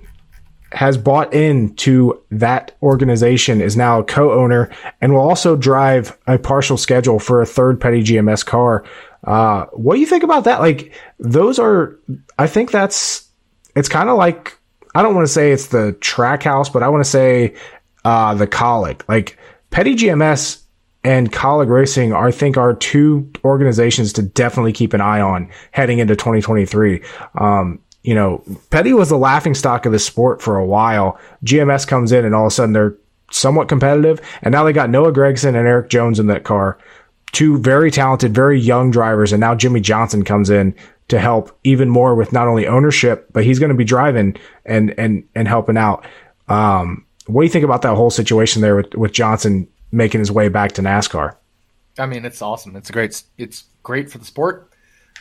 has bought into that organization, is now a co-owner, and will also drive a partial schedule for a third Petty G M S car. Uh, what do you think about that? Like, those are, I think that's, it's kind of like, I don't want to say it's the track house, but I want to say uh, the Colleague. Like, Petty G M S and Colleague Racing, are, I think, are two organizations to definitely keep an eye on heading into twenty twenty-three. Um, you know, Petty was the laughingstock of the sport for a while. G M S comes in and all of a sudden they're somewhat competitive. And now they got Noah Gragson and Eric Jones in that car. Two very talented, very young drivers. And now Jimmy Johnson comes in to help even more with not only ownership, but he's going to be driving and, and, and helping out. Um, what do you think about that whole situation there with, with Johnson making his way back to NASCAR? I mean, it's awesome. It's great. It's great for the sport.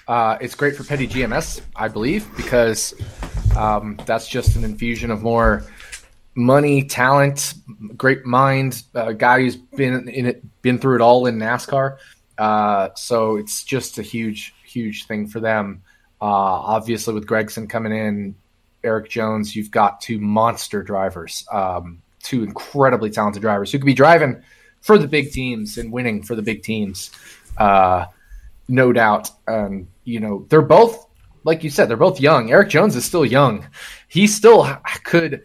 Uh, it's great for Petty G M S, I believe, because um, that's just an infusion of more money, talent, great mind, a guy who's been in it, been through it all in NASCAR. Uh, so it's just a huge, huge thing for them. Uh, obviously, with Gragson coming in, Eric Jones, you've got two monster drivers, um, two incredibly talented drivers who could be driving for the big teams and winning for the big teams. Uh, no doubt. Um, you know, they're both, like you said, they're both young. Eric Jones is still young. He still could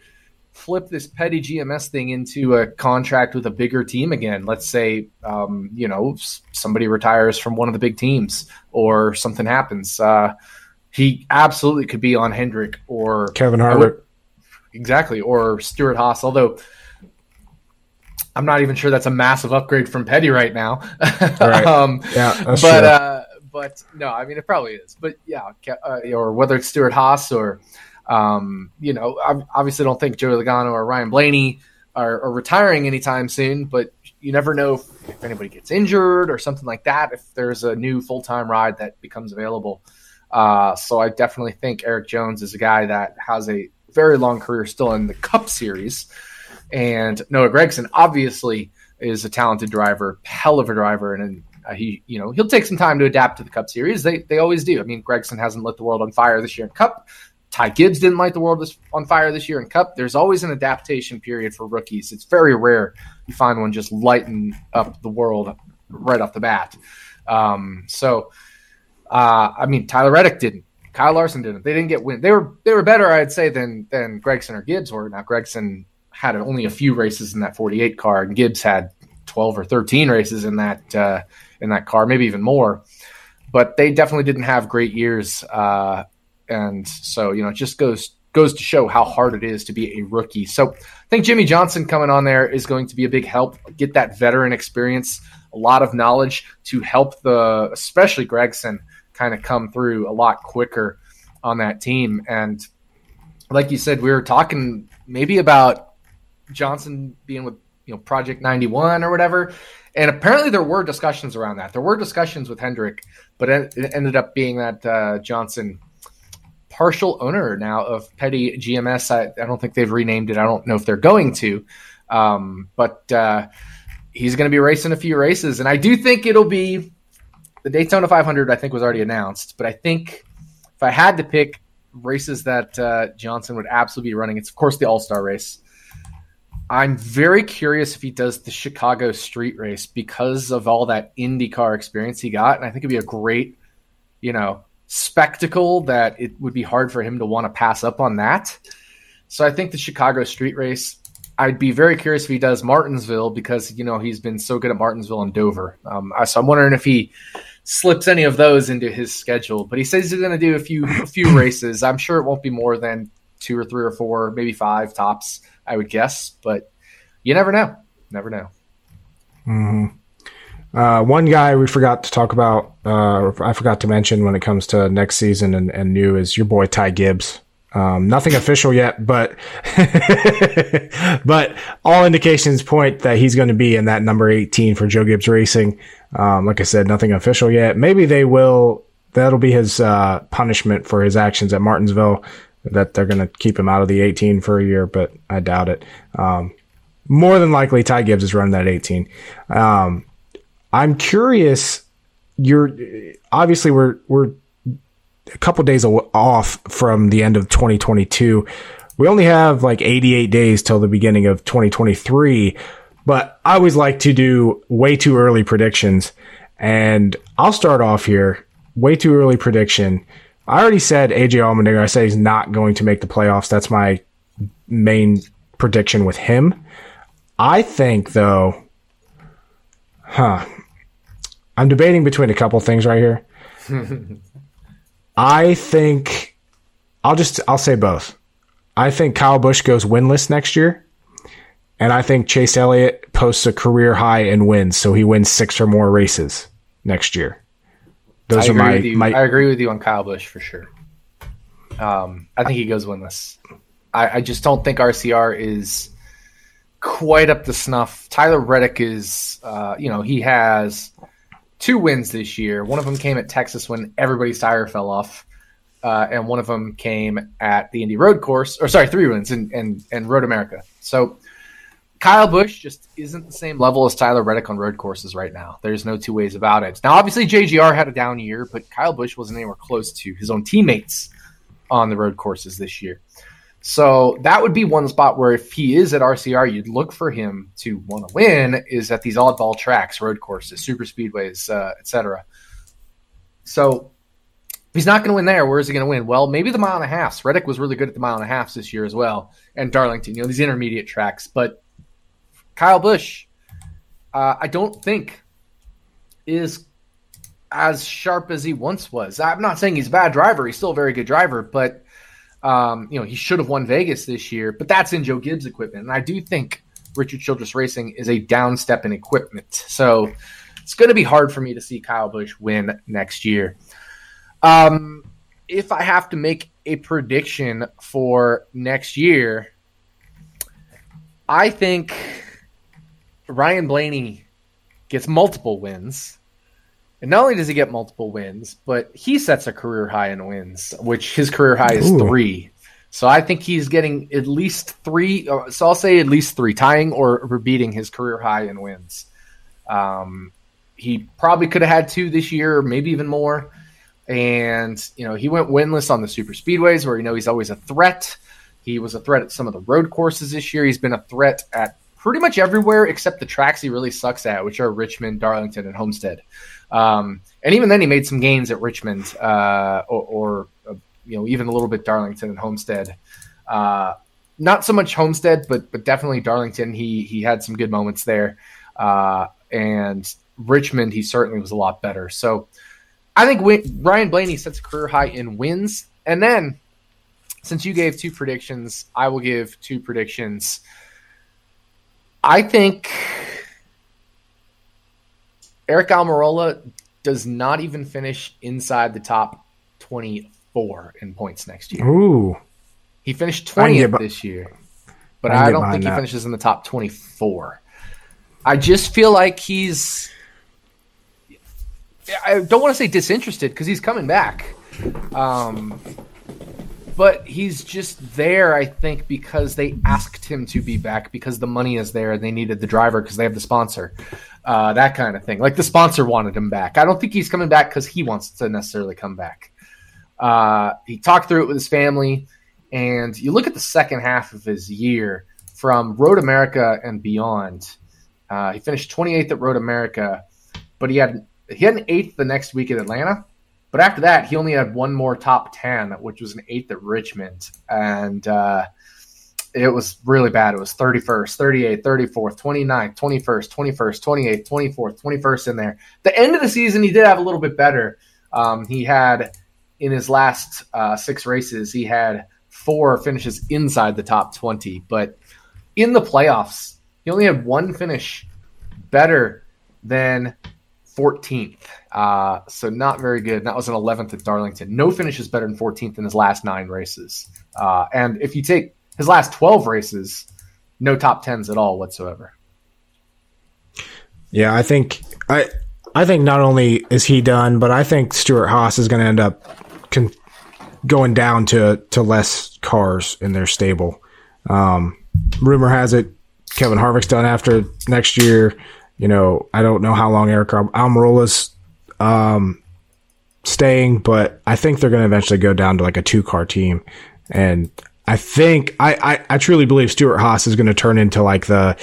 flip this Petty G M S thing into a contract with a bigger team again. Let's say, um, you know, somebody retires from one of the big teams or something happens. Uh, he absolutely could be on Hendrick or Kevin Harvick. Exactly. Or Stuart Haas. Although I'm not even sure that's a massive upgrade from Petty right now. Right. um, yeah, but, true. uh, but no, I mean, it probably is, but yeah. Uh, or whether it's Stuart Haas or, um, you know, I obviously don't think Joey Logano or Ryan Blaney are, are retiring anytime soon, but you never know if, if anybody gets injured or something like that, if there's a new full-time ride that becomes available. Uh, so I definitely think Eric Jones is a guy that has a very long career still in the Cup Series. And Noah Gragson obviously is a talented driver, hell of a driver, and, and uh, he, you know, he'll take some time to adapt to the Cup Series. They they always do. I mean, Gragson hasn't lit the world on fire this year in Cup. Ty Gibbs didn't light the world on fire this year in Cup. There's always an adaptation period for rookies. It's very rare you find one just lighting up the world right off the bat. Um, so, uh, I mean, Tyler Reddick didn't. Kyle Larson didn't. They didn't get win. They were they were better, I'd say, than than Gragson or Gibbs were. Now Gragson had only a few races in that forty-eight car, and Gibbs had twelve or thirteen races in that uh, in that car, maybe even more. But they definitely didn't have great years, uh, and so you know it just goes goes to show how hard it is to be a rookie. So I think Jimmy Johnson coming on there is going to be a big help. Get that veteran experience, a lot of knowledge to help the, especially Gragson, kind of come through a lot quicker on that team. And like you said, we were talking maybe about Johnson being with, you know, Project ninety-one or whatever. And apparently there were discussions around that. There were discussions with Hendrick, but it ended up being that uh, Johnson, partial owner now of Petty G M S. I, I don't think they've renamed it. I don't know if they're going to, um, but uh, he's going to be racing a few races. And I do think it'll be the Daytona five hundred, I think was already announced, but I think if I had to pick races that uh, Johnson would absolutely be running, it's of course the All-Star race. I'm very curious if he does the Chicago street race because of all that IndyCar experience he got. And I think it'd be a great, you know, spectacle that it would be hard for him to want to pass up on that. So I think the Chicago street race, I'd be very curious if he does Martinsville because, you know, he's been so good at Martinsville and Dover. Um, so I'm wondering if he slips any of those into his schedule, but he says he's going to do a few, a few races. I'm sure it won't be more than two or three or four, maybe five tops, I would guess, but you never know. Never know. Mm-hmm. Uh, one guy we forgot to talk about, uh, I forgot to mention when it comes to next season and, and new is your boy Ty Gibbs. Um, nothing official yet, but but all indications point that he's going to be in that number eighteen for Joe Gibbs Racing. Um, like I said, nothing official yet. Maybe they will. That'll be his uh, punishment for his actions at Martinsville, that they're going to keep him out of the eighteen for a year, but I doubt it. Um, more than likely, Ty Gibbs is running that eighteen. Um, I'm curious. You're obviously we're we're. a couple days off from the end of twenty twenty-two. We only have like eighty-eight days till the beginning of twenty twenty-three, but I always like to do way too early predictions, and I'll start off here. Way too early prediction. I already said A J Allmendinger. I said he's not going to make the playoffs. That's my main prediction with him. I think though, huh, I'm debating between a couple things right here. I think I'll just I'll say both. I think Kyle Busch goes winless next year, and I think Chase Elliott posts a career high and wins, so he wins six or more races next year. Those I are my, my. I agree with you on Kyle Busch for sure. Um, I think he goes winless. I, I just don't think R C R is quite up to snuff. Tyler Reddick is, uh, you know, he has two wins this year. One of them came at Texas when everybody's tire fell off, uh, and one of them came at the Indy Road Course. Or sorry, three wins in, in, in Road America. So Kyle Busch just isn't the same level as Tyler Reddick on road courses right now. There's no two ways about it. Now, obviously, J G R had a down year, but Kyle Busch wasn't anywhere close to his own teammates on the road courses this year. So that would be one spot where if he is at R C R, you'd look for him to want to win is at these oddball tracks, road courses, super speedways, uh, et cetera. So if he's not going to win there, where is he going to win? Well, maybe the mile and a half. Reddick was really good at the mile and a half this year as well, and Darlington, you know, these intermediate tracks. But Kyle Busch, uh, I don't think is as sharp as he once was. I'm not saying he's a bad driver. He's still a very good driver, but Um, you know, he should have won Vegas this year, but that's in Joe Gibbs equipment. And I do think Richard Childress Racing is a down step in equipment. So it's going to be hard for me to see Kyle Busch win next year. Um, if I have to make a prediction for next year, I think Ryan Blaney gets multiple wins. And not only does he get multiple wins, but he sets a career high in wins, which his career high is Ooh. three. So I think he's getting at least three. So I'll say at least three, tying or beating his career high in wins. Um, he probably could have had two this year, maybe even more. And, you know, he went winless on the super speedways where, you know, he's always a threat. He was a threat at some of the road courses this year. He's been a threat at pretty much everywhere except the tracks he really sucks at, which are Richmond, Darlington, and Homestead. Um, and even then he made some gains at Richmond, uh, or, or, uh, you know, even a little bit Darlington and Homestead, uh, not so much Homestead, but, but definitely Darlington. He, he had some good moments there. Uh, and Richmond, he certainly was a lot better. So I think when Ryan Blaney sets a career high in wins. And then since you gave two predictions, I will give two predictions. I think Eric Almirola does not even finish inside the top twenty-four in points next year. Ooh, he finished twentieth this year, but I, I don't think he finishes in the top twenty-four. I just feel like he's – I don't want to say disinterested because he's coming back. Um, but he's just there, I think, because they asked him to be back because the money is there and they needed the driver because they have the sponsor. Uh, that kind of thing. Like the sponsor wanted him back. I don't think he's coming back because he wants to necessarily come back. Uh, he talked through it with his family, and you look at the second half of his year from Road America and beyond. Uh, he finished twenty-eighth at Road America, but he had he had an eighth the next week at Atlanta. But after that, he only had one more top ten, which was an eighth at Richmond, and uh, it was really bad. It was thirty-first, thirty-eighth, thirty-fourth, twenty-ninth, twenty-first, twenty-first, twenty-eighth, twenty-fourth, twenty-first in there. The end of the season, he did have a little bit better. Um, he had, in his last uh, six races, he had four finishes inside the top twenty. But in the playoffs, he only had one finish better than fourteenth. Uh, so not very good. That was an eleventh at Darlington. No finish is better than fourteenth in his last nine races. Uh, and if you take his last twelve races, no top tens at all whatsoever. Yeah, I think I I think not only is he done, but I think Stuart Haas is going to end up con- going down to, to less cars in their stable. Um, rumor has it Kevin Harvick's done after next year. You know, I don't know how long Eric Almirola's um, staying, but I think they're going to eventually go down to like a two-car team. And I think I, I, I truly believe Stuart Haas is going to turn into like the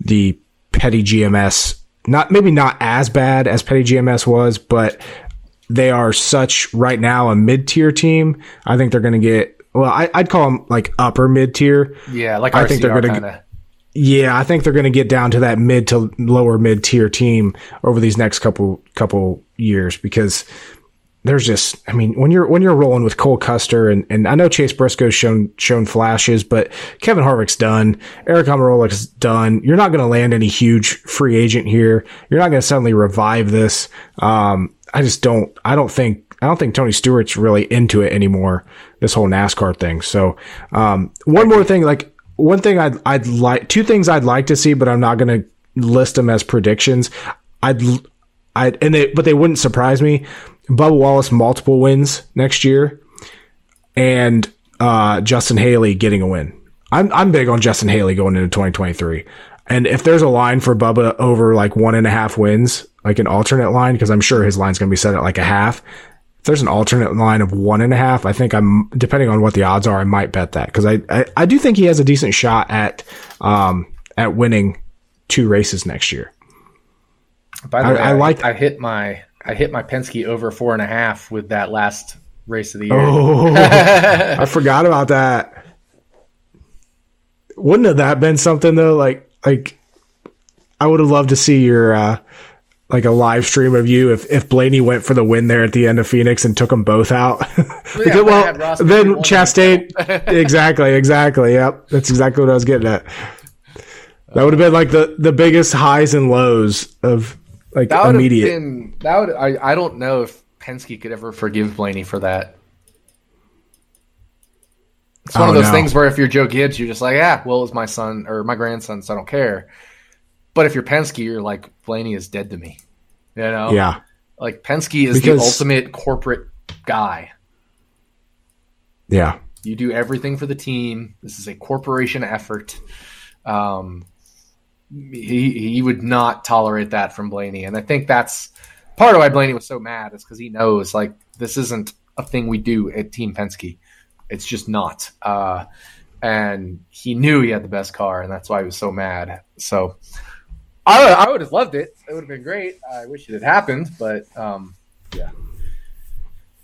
the Petty G M S. Not maybe not as bad as Petty G M S was, but they are such right now a mid-tier team. I think they're going to get well. I, I'd call them like upper mid-tier. Yeah, like R C R I think they're going to. Yeah, I think they're going to get down to that mid to lower mid tier team over these next couple couple years because there's just, I mean, when you're when you're rolling with Cole Custer and, and I know Chase Briscoe's shown shown flashes, but Kevin Harvick's done, Eric Almirola's done. You're not going to land any huge free agent here. You're not going to suddenly revive this. Um, I just don't. I don't think. I don't think Tony Stewart's really into it anymore. This whole NASCAR thing. So um, one more thing, like. One thing I'd, I'd like, two things I'd like to see, but I'm not going to list them as predictions. I'd, I and they, but they wouldn't surprise me. Bubba Wallace, multiple wins next year, and uh, Justin Haley getting a win. I'm, I'm big on Justin Haley going into twenty twenty-three. And if there's a line for Bubba over like one and a half wins, like an alternate line, because I'm sure his line's going to be set at like a half. If there's an alternate line of one and a half, I think I'm, depending on what the odds are, I might bet that. Cause I, I, I do think he has a decent shot at, um, at winning two races next year. By the I, way, I like, I hit my, I hit my Penske over four and a half with that last race of the year. Oh, I forgot about that. Wouldn't have that been something though? Like, like I would have loved to see your, uh, like a live stream of you if, if Blaney went for the win there at the end of Phoenix and took them both out. Because, yeah, well, then Chastain. exactly, exactly. Yep. That's exactly what I was getting at. That would have been like the, the biggest highs and lows of like that immediate. Been, that would, I, I don't know if Penske could ever forgive Blaney for that. It's one oh, of those no. things where if you're Joe Gibbs, you're just like, yeah, well, it's my son or my grandson, so I don't care. But if you're Penske, you're like, Blaney is dead to me. You know? Yeah. Like, Penske is because, the ultimate corporate guy. Yeah. You do everything for the team. This is a corporation effort. Um, he, he would not tolerate that from Blaney. And I think that's part of why Blaney was so mad is because he knows, like, this isn't a thing we do at Team Penske. It's just not. Uh, and he knew he had the best car, and that's why he was so mad. So... I would, I would have loved it. It would have been great. I wish it had happened, but um, yeah.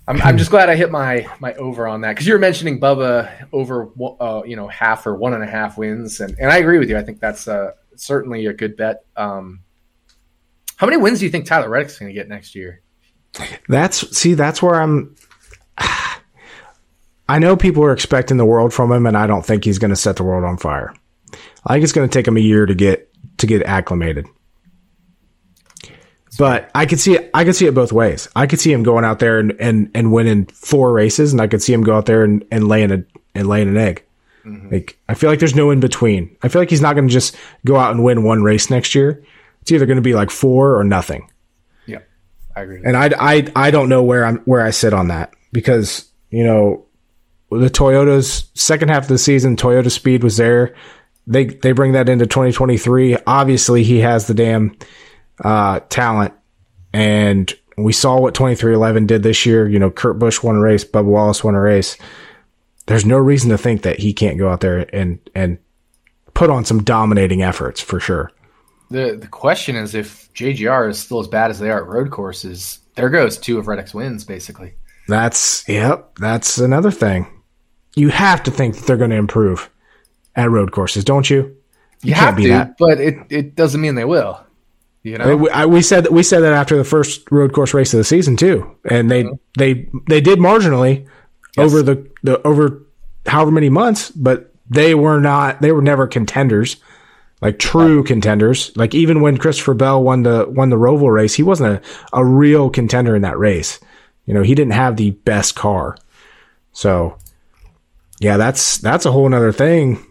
I'm, I'm just glad I hit my, my over on that because you were mentioning Bubba over uh, you know half or one and a half wins, and, and I agree with you. I think that's uh, certainly a good bet. Um, how many wins do you think Tyler Reddick's going to get next year? That's see, that's where I'm. I know people are expecting the world from him, and I don't think he's going to set the world on fire. I think it's going to take him a year to get. to get acclimated. But I could see it. I could see it both ways. I could see him going out there and, and, and winning four races. And I could see him go out there and, and laying a, and laying an egg. Mm-hmm. Like, I feel like there's no in between. I feel like he's not going to just go out and win one race next year. It's either going to be like four or nothing. Yeah. I agree. And I, I, I don't know where I'm, where I sit on that because, you know, the Toyota's second half of the season, Toyota speed was there. They they bring that into twenty twenty-three. Obviously, he has the damn uh, talent. And we saw what twenty-three eleven did this year. You know, Kurt Busch won a race. Bubba Wallace won a race. There's no reason to think that he can't go out there and, and put on some dominating efforts for sure. The the question is if J G R is still as bad as they are at road courses, there goes two of Reddick's wins, basically. That's, yep, that's another thing. You have to think that they're going to improve. At road courses, don't you? You, you have can't be to, that. But it, it doesn't mean they will. You know, we, I, we said that we said that after the first road course race of the season too, and they mm-hmm. they they did marginally yes. over the, the over however many months, but they were not they were never contenders. Like true contenders. Like even when Christopher Bell won the won the Roval race, he wasn't a, a real contender in that race. You know, he didn't have the best car. So yeah, that's that's a whole nother thing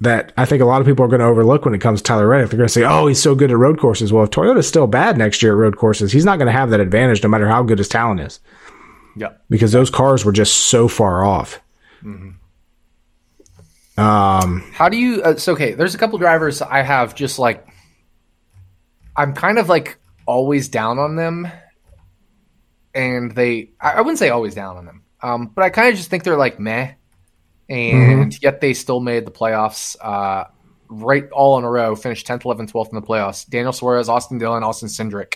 that I think a lot of people are going to overlook when it comes to Tyler Reddick. They're going to say, oh, he's so good at road courses. Well, if Toyota's still bad next year at road courses, he's not going to have that advantage no matter how good his talent is. Yeah. Because those cars were just so far off. Mm-hmm. Um, how do you, it's uh, so, okay. There's a couple drivers I have just like, I'm kind of like always down on them and they, I, I wouldn't say always down on them. Um, but I kind of just think they're like meh and mm-hmm. yet they still made the playoffs, uh, right all in a row, finished tenth, eleventh, twelfth in the playoffs. Daniel Suarez, Austin Dillon, Austin Cindric.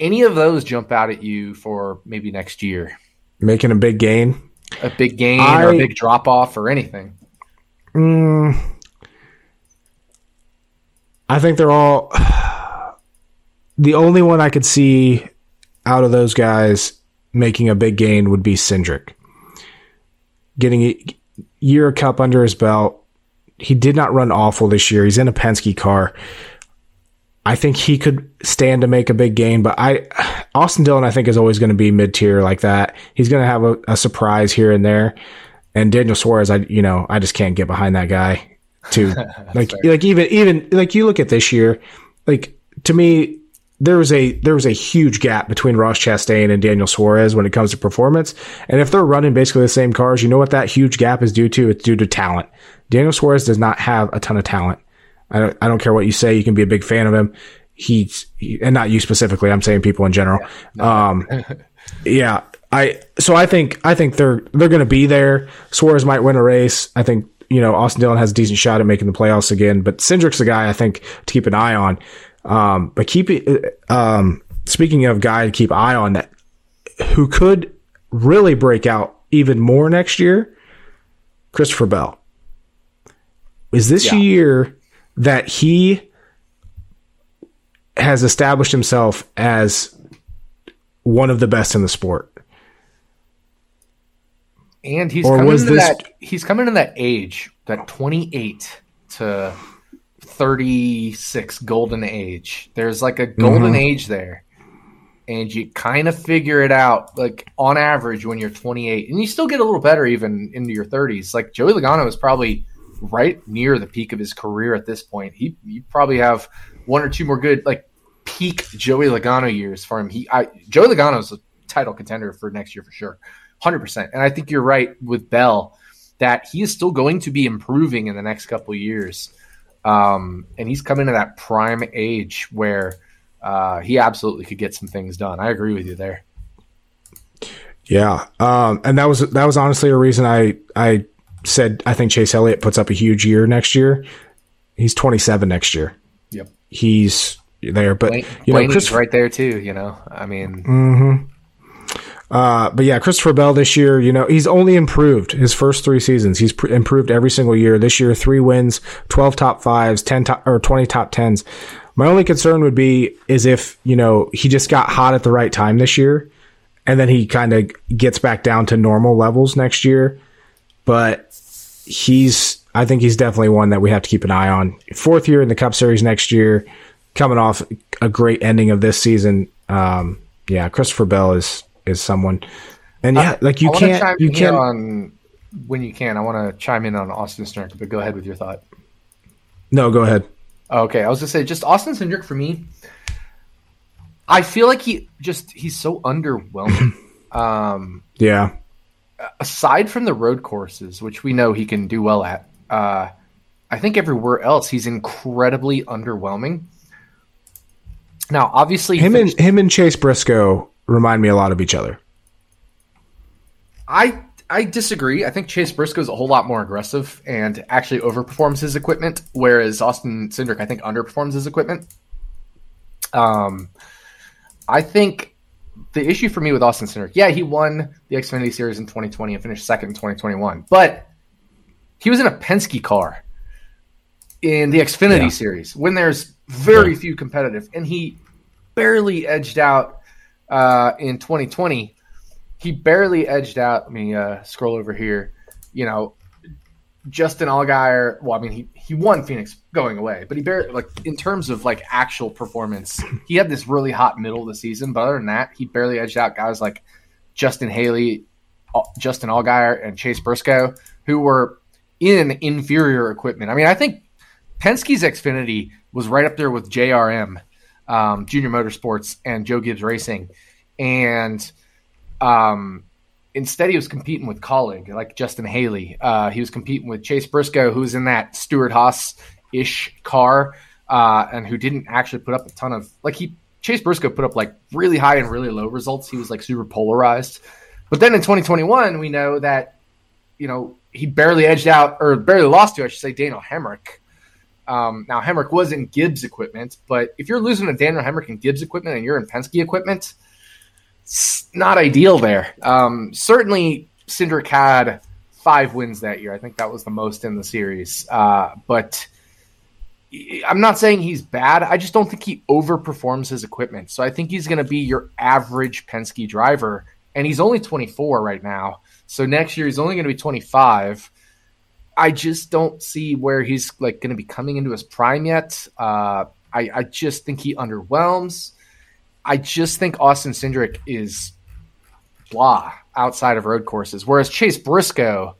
Any of those jump out at you for maybe next year? Making a big gain, a big gain I, or a big drop off or anything. Mm, I think they're all – the only one I could see out of those guys making a big gain would be Cindric. Getting a year cup under his belt. He did not run awful this year. He's in a Penske car. I think he could stand to make a big gain, but I Austin Dillon I think is always going to be mid-tier like that. He's going to have a, a surprise here and there. And Daniel Suarez, I you know, I just can't get behind that guy too. Like fair. like even even like you look at this year, like to me, there was a there was a huge gap between Ross Chastain and Daniel Suarez when it comes to performance. And if they're running basically the same cars, you know what that huge gap is due to? It's due to talent. Daniel Suarez does not have a ton of talent. I don't I don't care what you say, you can be a big fan of him. He's he, and not you specifically, I'm saying people in general. Yeah. Um yeah. I so I think I think they're they're going to be there. Suarez might win a race. I think you know Austin Dillon has a decent shot at making the playoffs again. But Cindric's the guy I think to keep an eye on. Um, but keep um, speaking of guy to keep eye on that who could really break out even more next year, Christopher Bell. Is this yeah. year that he has established himself as one of the best in the sport? And he's coming, into this... that, he's coming in that age, that twenty-eight to thirty-six golden age. There's like a golden mm-hmm. age there. And you kind of figure it out, like on average when you're twenty-eight. And you still get a little better even into your thirties. Like Joey Logano is probably right near the peak of his career at this point. He You probably have one or two more good like peak Joey Logano years for him. He I, Joey Logano is a title contender for next year for sure. one hundred percent. And I think you're right with Bell that he is still going to be improving in the next couple of years. Um, and he's coming to that prime age where uh, he absolutely could get some things done. I agree with you there. Yeah. Um, and that was that was honestly a reason I, I said I think Chase Elliott puts up a huge year next year. He's twenty-seven next year. Yep. He's there. But, Blaine, you know, Chris right there too, you know. I mean. Mm-hmm. Uh, but yeah, Christopher Bell this year, you know, he's only improved his first three seasons. He's pr- improved every single year. This year, three wins, twelve top fives, ten top, or twenty top tens. My only concern would be is if, you know, he just got hot at the right time this year and then he kind of gets back down to normal levels next year. But he's, I think he's definitely one that we have to keep an eye on. Fourth year in the Cup Series next year, coming off a great ending of this season. Um, yeah, Christopher Bell is, is someone, and yeah, uh, like you can't, you can't on when you can. I want to chime in on Austin Cindric, but go ahead with your thought. No, go ahead. Okay, I was gonna say just Austin Cindric for me. I feel like he just he's so underwhelming. um, yeah. Aside from the road courses, which we know he can do well at, uh, I think everywhere else he's incredibly underwhelming. Now, obviously, him and him and Chase Briscoe remind me a lot of each other. I I disagree. I think Chase Briscoe is a whole lot more aggressive and actually overperforms his equipment, whereas Austin Cindric, I think, underperforms his equipment. Um, I think the issue for me with Austin Cindric, yeah, he won the Xfinity Series in twenty twenty and finished second in twenty twenty-one, but he was in a Penske car in the Xfinity yeah. Series when there's very yeah. few competitive, and he barely edged out Uh, in twenty twenty, he barely edged out. Let me uh, scroll over here. You know, Justin Allgaier, well, I mean, he, he won Phoenix going away, but he barely, like, in terms of, like, actual performance, he had this really hot middle of the season, but other than that, he barely edged out guys like Justin Haley, Justin Allgaier, and Chase Briscoe, who were in inferior equipment. I mean, I think Penske's Xfinity was right up there with J R M, um, Junior Motorsports, and Joe Gibbs Racing, and um. Instead, he was competing with colleague like Justin Haley. Uh, he was competing with Chase Briscoe, who was in that Stewart Haas-ish car, uh, and who didn't actually put up a ton of like he Chase Briscoe put up like really high and really low results. He was like super polarized. But then in twenty twenty-one, we know that you know he barely edged out or barely lost to I should say Daniel Hemrick. Um, now Hemrick was in Gibbs equipment, but if you're losing to Daniel Hemrick in Gibbs equipment and you're in Penske equipment, it's not ideal there. Um, certainly, Cindric had five wins that year. I think that was the most in the series. Uh, but I'm not saying he's bad. I just don't think he overperforms his equipment. So I think he's going to be your average Penske driver. And he's only twenty-four right now. So next year, he's only going to be twenty-five. I just don't see where he's like going to be coming into his prime yet. Uh, I, I just think he underwhelms. I just think Austin Cindric is blah outside of road courses, whereas Chase Briscoe,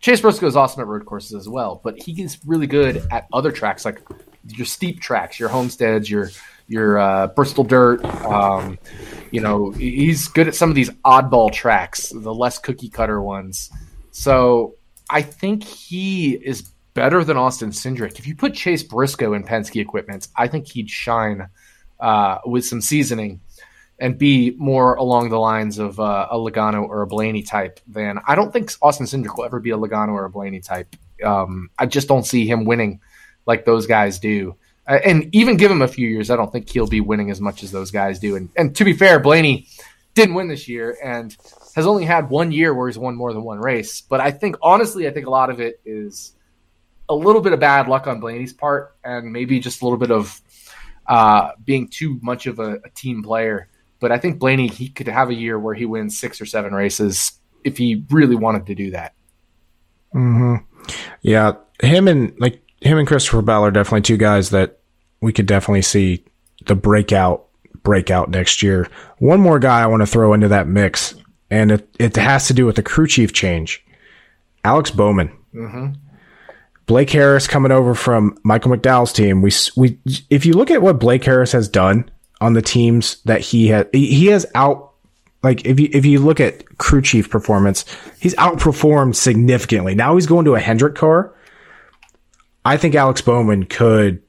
Chase Briscoe is awesome at road courses as well, but he is really good at other tracks like your steep tracks, your Homesteads, your your uh, Bristol Dirt. Um, you know, he's good at some of these oddball tracks, the less cookie cutter ones. So I think he is better than Austin Cindric. If you put Chase Briscoe in Penske equipment, I think he'd shine. Uh, with some seasoning and be more along the lines of uh, a Logano or a Blaney type than I don't think Austin Cindric will ever be a Logano or a Blaney type. Um, I just don't see him winning like those guys do. Uh, and even give him a few years, I don't think he'll be winning as much as those guys do. And, and to be fair, Blaney didn't win this year and has only had one year where he's won more than one race. But I think, honestly, I think a lot of it is a little bit of bad luck on Blaney's part and maybe just a little bit of Uh, being too much of a, a team player. But I think Blaney, he could have a year where he wins six or seven races if he really wanted to do that. Mm-hmm. Yeah. Him and like him and Christopher Bell are definitely two guys that we could definitely see the breakout breakout next year. One more guy I want to throw into that mix, and it, it has to do with the crew chief change. Alex Bowman. Mm-hmm. Blake Harris coming over from Michael McDowell's team. We we if you look at what Blake Harris has done on the teams that he has, he has out like if you if you look at crew chief performance, he's outperformed significantly. Now he's going to a Hendrick car. I think Alex Bowman could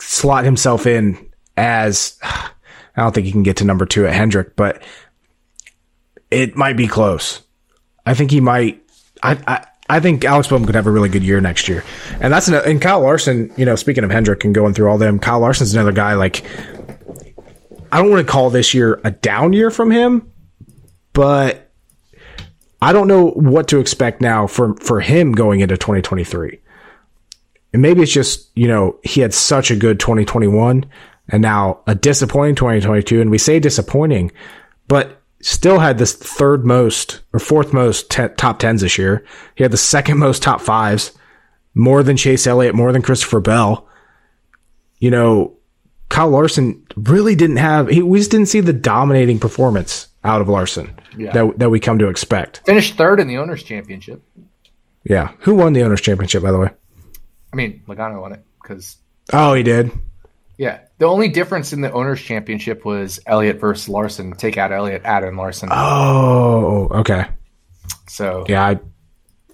slot himself in as I don't think he can get to number two at Hendrick, but it might be close. I think he might. I. I I think Alex Bowman could have a really good year next year. And that's an, and Kyle Larson, you know, speaking of Hendrick and going through all them, Kyle Larson's another guy like I don't want to call this year a down year from him, but I don't know what to expect now for, for him going into twenty twenty-three. And maybe it's just, you know, he had such a good twenty twenty-one and now a disappointing twenty twenty-two. And we say disappointing, but still had this third most or fourth most te- top tens this year. He had the second most top fives, more than Chase Elliott, more than Christopher Bell. You know, Kyle Larson really didn't have, he, we just didn't see the dominating performance out of Larson yeah. that, that we come to expect. Finished third in the Owners' Championship. Yeah. Who won the Owners' Championship, by the way? I mean, Logano won it because. Oh, he did. Yeah, the only difference in the Owners' Championship was Elliott versus Larson. Take out Elliott, add in Larson. Oh, okay. So yeah, I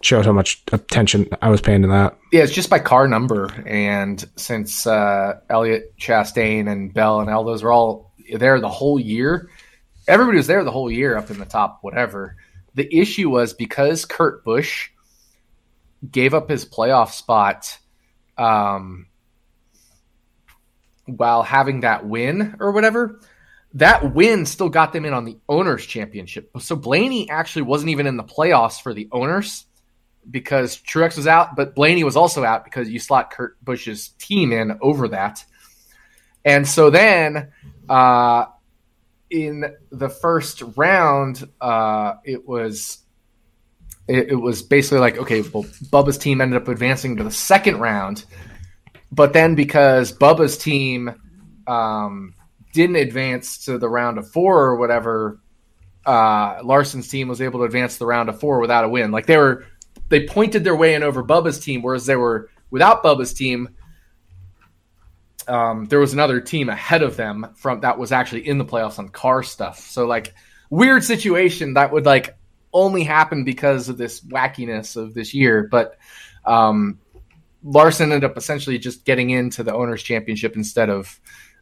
showed how much attention I was paying to that. Yeah, it's just by car number, and since uh, Elliott, Chastain, and Bell and all those were all there the whole year, everybody was there the whole year up in the top whatever. The issue was because Kurt Busch gave up his playoff spot. Um, while having that win or whatever, that win still got them in on the Owners' Championship. So Blaney actually wasn't even in the playoffs for the Owners because Truex was out, but Blaney was also out because you slot Kurt Busch's team in over that. And so then uh, in the first round, uh, it was it, it was basically like, okay, well, Bubba's team ended up advancing to the second round, but then because Bubba's team um, didn't advance to the round of four or whatever, uh, Larson's team was able to advance to the round of four without a win. Like they were, they pointed their way in over Bubba's team, whereas they were without Bubba's team. Um, there was another team ahead of them from that was actually in the playoffs on car stuff. So like weird situation that would like only happen because of this wackiness of this year. But um, Larson ended up essentially just getting into the owners championship instead of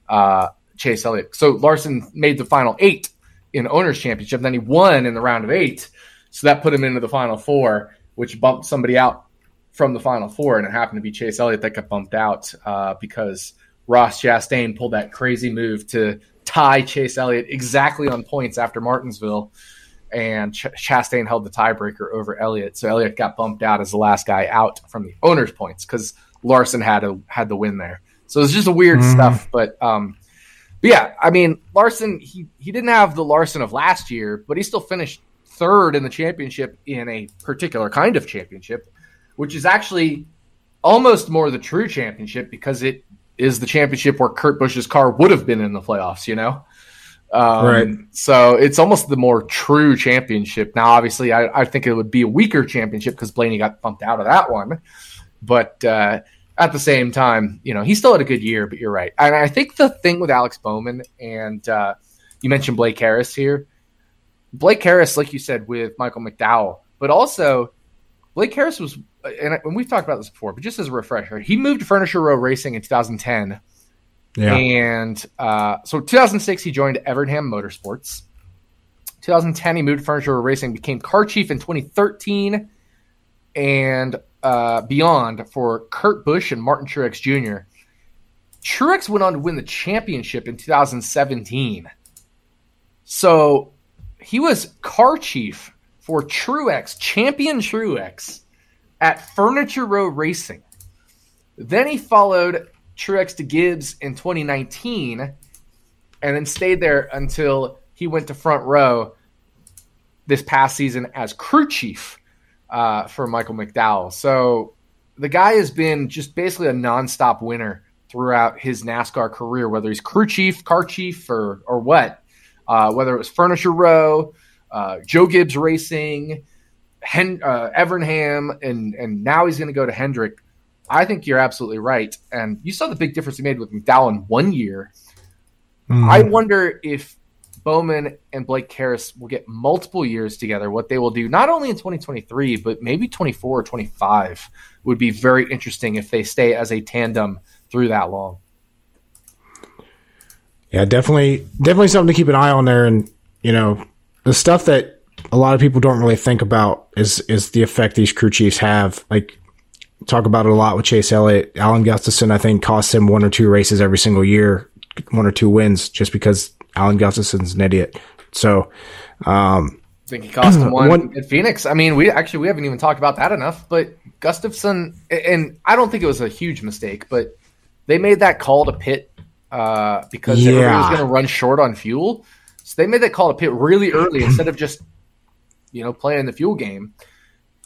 uh, Chase Elliott. So Larson made the final eight in owners championship. Then he won in the round of eight. So that put him into the final four, which bumped somebody out from the final four. And it happened to be Chase Elliott that got bumped out uh, because Ross Chastain pulled that crazy move to tie Chase Elliott exactly on points after Martinsville, and Ch- Chastain held the tiebreaker over Elliott. So Elliott got bumped out as the last guy out from the owner's points because Larson had a, had the win there. So it's just a weird mm. stuff. But, um, but yeah, I mean, Larson, he, he didn't have the Larson of last year, but he still finished third in the championship in a particular kind of championship, which is actually almost more the true championship because it is the championship where Kurt Busch's car would have been in the playoffs, you know? Um, right. So it's almost the more true championship. Now, obviously, I, I think it would be a weaker championship because Blaney got bumped out of that one. But uh, at the same time, you know, he still had a good year, but you're right. And I think the thing with Alex Bowman, and uh, you mentioned Blake Harris here. Blake Harris, like you said, with Michael McDowell, but also Blake Harris was, and we've talked about this before, but just as a refresher, he moved to Furniture Row Racing in two thousand ten. Yeah. And uh, so two thousand six, he joined Evernham Motorsports. two thousand ten, he moved to Furniture Row Racing, became car chief in twenty thirteen and uh, beyond for Kurt Busch and Martin Truex Junior Truex went on to win the championship in two thousand seventeen. So he was car chief for Truex, champion Truex, at Furniture Row Racing. Then he followed Truex to Gibbs in twenty nineteen and then stayed there until he went to Front Row this past season as crew chief uh, for Michael McDowell. So the guy has been just basically a nonstop winner throughout his NASCAR career, whether he's crew chief, car chief, or, or what, uh, whether it was Furniture Row, uh, Joe Gibbs Racing, Hen- uh, Evernham, and and now he's going to go to Hendrick. I think you're absolutely right, and you saw the big difference he made with McDowell in one year. Mm. I wonder if Bowman and Blake Harris will get multiple years together, what they will do, not only in twenty twenty-three, but maybe twenty-four or twenty-five would be very interesting if they stay as a tandem through that long. Yeah, definitely, definitely something to keep an eye on there, and you know the stuff that a lot of people don't really think about is is the effect these crew chiefs have. Like, talk about it a lot with Chase Elliott. Alan Gustafson, I think, costs him one or two races every single year, one or two wins, just because Alan Gustafson's an idiot. So, um, I think he cost him one, one at Phoenix. I mean, we actually we haven't even talked about that enough. But Gustafson, and I don't think it was a huge mistake, but they made that call to pit uh, because yeah. everybody was going to run short on fuel. So they made that call to pit really early instead of just, you know, playing the fuel game.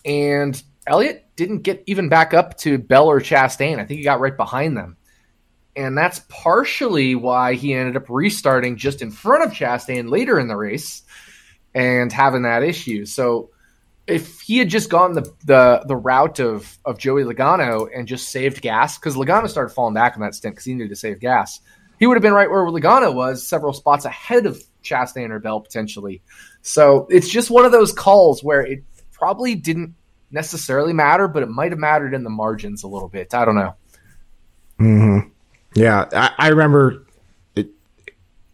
And Elliott didn't get even back up to Bell or Chastain. I think he got right behind them. And that's partially why he ended up restarting just in front of Chastain later in the race and having that issue. So if he had just gone the the, the route of, of Joey Logano and just saved gas, because Logano started falling back on that stint because he needed to save gas, he would have been right where Logano was, several spots ahead of Chastain or Bell potentially. So it's just one of those calls where it probably didn't necessarily matter, but it might have mattered in the margins a little bit. I don't know. Mm-hmm. Yeah, I, I remember it,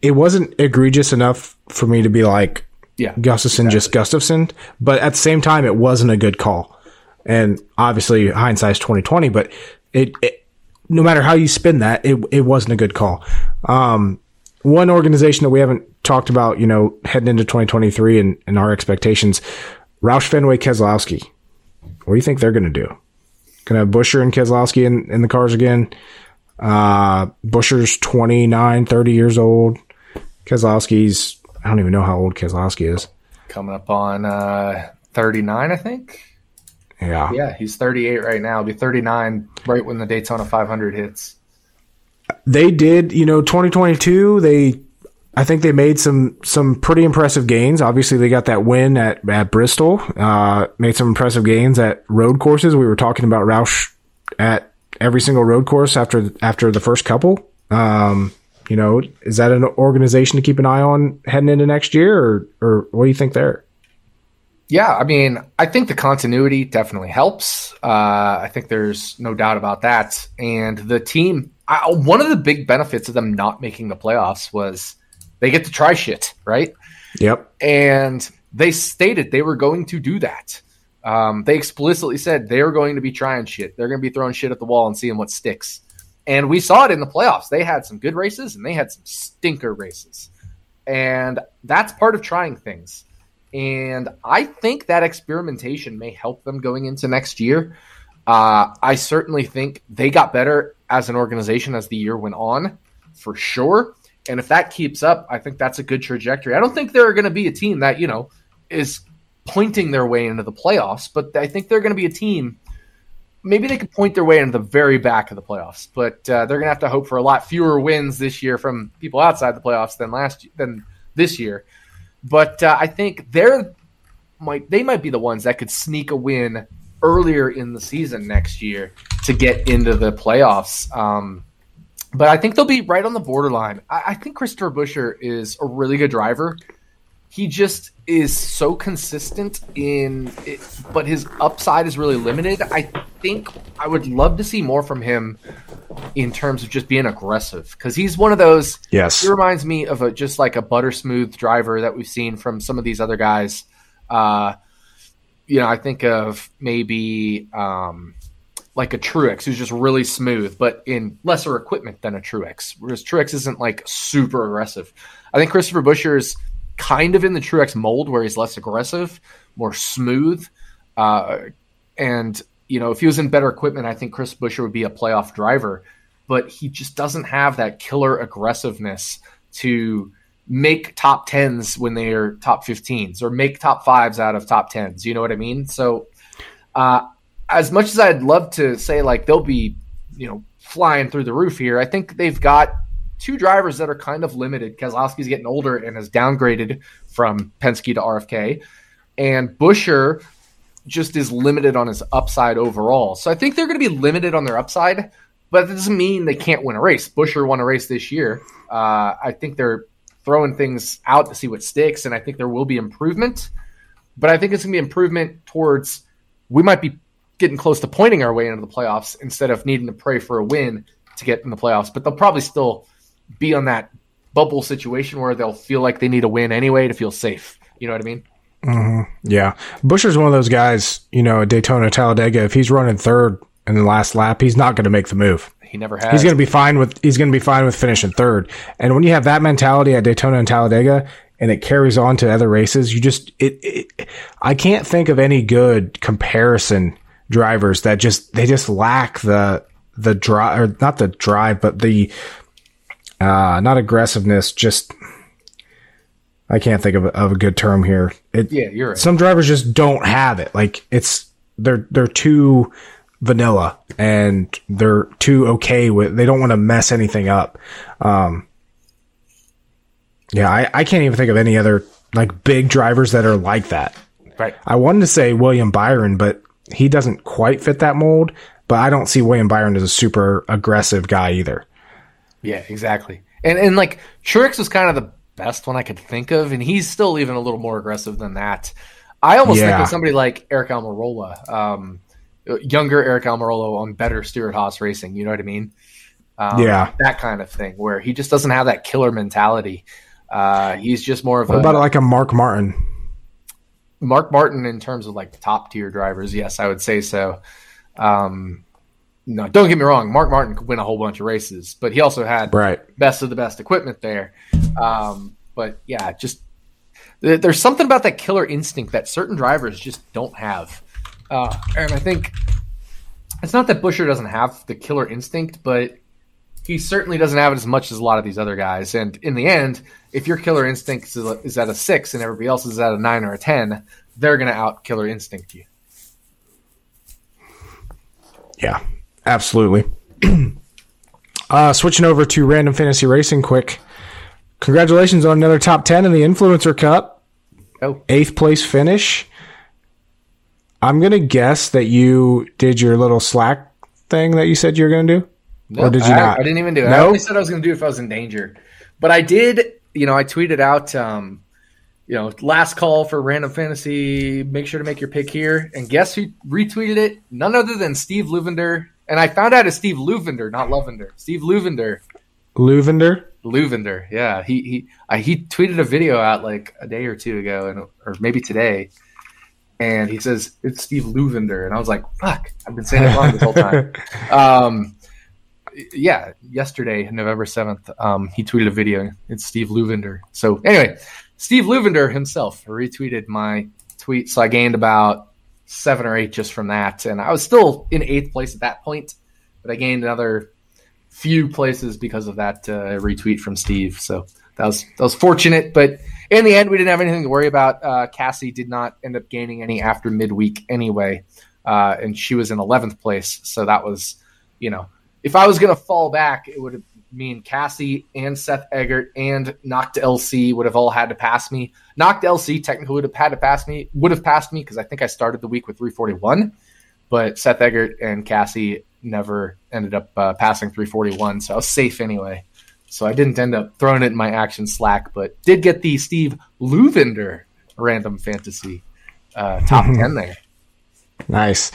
it wasn't egregious enough for me to be like, yeah, Gustafson, exactly. just Gustafson. But at the same time, it wasn't a good call. And obviously, hindsight's twenty twenty, but it, it, no matter how you spin that, it, it wasn't a good call. Um, one organization that we haven't talked about, you know, heading into twenty twenty-three and, and our expectations, Roush Fenway Keselowski. What do you think they're going to do? Going to have Buescher and Keselowski in, in the cars again? Uh, Buescher's twenty-nine, thirty years old. Keselowski's, I don't even know how old Keselowski is. Coming up on uh, thirty-nine, I think. Yeah. Yeah, he's thirty-eight right now. He'll be thirty-nine right when the Daytona five hundred hits. They did, you know, twenty twenty-two, they I think they made some some pretty impressive gains. Obviously, they got that win at, at Bristol, uh, made some impressive gains at road courses. We were talking about Roush at every single road course after after the first couple. Um, you know, is that an organization to keep an eye on heading into next year, or, or what do you think there? Yeah, I mean, I think the continuity definitely helps. Uh, I think there's no doubt about that. And the team, I, one of the big benefits of them not making the playoffs was they get to try shit, right? Yep. And they stated they were going to do that. Um, they explicitly said they're going to be trying shit. They're going to be throwing shit at the wall and seeing what sticks. And we saw it in the playoffs. They had some good races and they had some stinker races. And that's part of trying things. And I think that experimentation may help them going into next year. Uh, I certainly think they got better as an organization as the year went on, for sure. And if that keeps up, I think that's a good trajectory. I don't think they're going to be a team that, you know, is pointing their way into the playoffs, but I think they're going to be a team. Maybe they could point their way into the very back of the playoffs, but uh, they're going to have to hope for a lot fewer wins this year from people outside the playoffs than last than this year. But uh, I think they're might they might be the ones that could sneak a win earlier in the season next year to get into the playoffs. Um, but I think they'll be right on the borderline. I, I think Christopher Buescher is a really good driver. He just is so consistent in it, but his upside is really limited. I think I would love to see more from him in terms of just being aggressive, because he's one of those. Yes, he reminds me of a, just like a butter smooth driver that we've seen from some of these other guys. Uh, you know, I think of maybe um, like a Truex, who's just really smooth, but in lesser equipment than a Truex. Whereas Truex isn't like super aggressive. I think Christopher Buescher is kind of in the Truex mold, where he's less aggressive, more smooth. Uh, and, you know, if he was in better equipment, I think Chris Buescher would be a playoff driver, but he just doesn't have that killer aggressiveness to make top tens when they are top fifteens, or make top fives out of top tens. You know what I mean? So uh, as much as I'd love to say, like, they'll be, you know, flying through the roof here, I think they've got two drivers that are kind of limited. Keselowski's getting older and is downgraded from Penske to R F K. And Buescher just is limited on his upside overall. So I think they're going to be limited on their upside, but that doesn't mean they can't win a race. Buescher won a race this year. Uh, I think they're throwing things out to see what sticks, and I think there will be improvement. But I think it's going to be improvement towards, we might be getting close to pointing our way into the playoffs instead of needing to pray for a win to get in the playoffs. But they'll probably still be on that bubble situation where they'll feel like they need a win anyway to feel safe. You know what I mean? Mm-hmm. Yeah. Buescher's one of those guys, you know, at Daytona, Talladega, if he's running third in the last lap, he's not going to make the move. He never has. He's going to be fine with, he's going to be fine with finishing third. And when you have that mentality at Daytona and Talladega, and it carries on to other races, you just, it, it I can't think of any good comparison drivers that just, they just lack the, the drive, or not the drive, but the, Uh, not aggressiveness, just I can't think of a, of a good term here. It, yeah, you're right. Some drivers just don't have it. Like, it's they're they're too vanilla, and they're too okay with. They don't want to mess anything up. Um, yeah, I, I can't even think of any other like big drivers that are like that. Right. I wanted to say William Byron, but he doesn't quite fit that mold. But I don't see William Byron as a super aggressive guy either. Yeah, exactly. And and like Truex was kind of the best one I could think of, and he's still even a little more aggressive than that. I almost yeah. think of somebody like Eric Almirola, um, younger Eric Almirola on better Stewart Haas Racing. You know what I mean? Um, yeah, that kind of thing where he just doesn't have that killer mentality. Uh, he's just more of what a about like a Mark Martin. Mark Martin in terms of like top tier drivers, yes, I would say so. Um, No, don't get me wrong. Mark Martin could win a whole bunch of races, but he also had right. best of the best equipment there. Um, but yeah, just th- there's something about that killer instinct that certain drivers just don't have. Uh, and I think it's not that Buescher doesn't have the killer instinct, but he certainly doesn't have it as much as a lot of these other guys. And in the end, if your killer instinct is, is at a six and everybody else is at a nine or a ten, they're going to out killer instinct you. Yeah, absolutely. uh, switching over to Random Fantasy Racing quick. Congratulations on another top ten in the Influencer Cup. Oh. Eighth place finish. I'm going to guess that you did your little Slack thing that you said you were going to do. No, or did you I, not? I didn't even do it. No? I only said I was going to do it if I was in danger. But I did, you know, I tweeted out, um, you know, last call for Random Fantasy. Make sure to make your pick here. And guess who retweeted it? None other than Steve Luvender. And I found out it's Steve Luvender, not Lovender. Steve Luvender. Luvender? Luvender, yeah. He he I, he tweeted a video out like a day or two ago, and or maybe today, and he says, it's Steve Luvender. And I was like, fuck, I've been saying it wrong this whole time. um, yeah, yesterday, November seventh, um, he tweeted a video. It's Steve Luvender. So anyway, Steve Luvender himself retweeted my tweet, so I gained about seven or eight just from that. And I was still in eighth place at that point, but I gained another few places because of that uh, retweet from Steve. So that was that was fortunate, but in the end we didn't have anything to worry about. uh Cassie did not end up gaining any after midweek anyway, uh and she was in eleventh place, so that was, you know, if I was gonna fall back, it would have mean Cassie and Seth Eggert and Noct L C would have all had to pass me. Noct L C technically would have had to pass me would have passed me because I think I started the week with three forty-one, but Seth Eggert and Cassie never ended up uh, passing three forty-one, so I was safe anyway. So I didn't end up throwing it in my action Slack, but did get the Steve Luvender Random Fantasy uh, top ten there. Nice.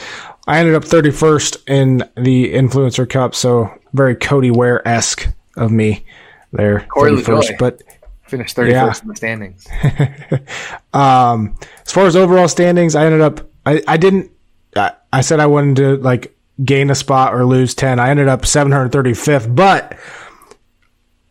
I ended up thirty-first in the Influencer Cup, so very Cody Ware-esque of me there. Corey thirty-first, but finished thirty-first yeah. in the standings. um, as far as overall standings, I ended up I, – I didn't I, – I said I wanted to, like, gain a spot or lose ten. I ended up seven hundred thirty-fifth, but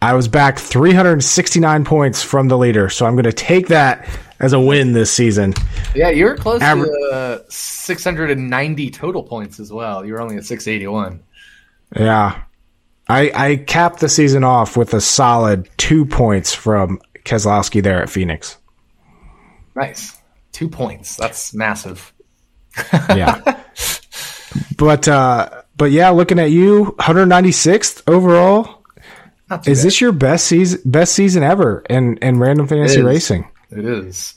I was back three hundred sixty-nine points from the leader, so I'm going to take that as a win this season. Yeah, you were close Aver- to uh, six hundred ninety total points as well. You were only at six eighty-one. Yeah. I, I capped the season off with a solid two points from Keselowski there at Phoenix. Nice. Two points. That's massive. Yeah. But, uh, but yeah, looking at you, one hundred ninety-sixth overall. Not too bad. Is this your best season, best season ever in, in Random Fantasy Racing? It is.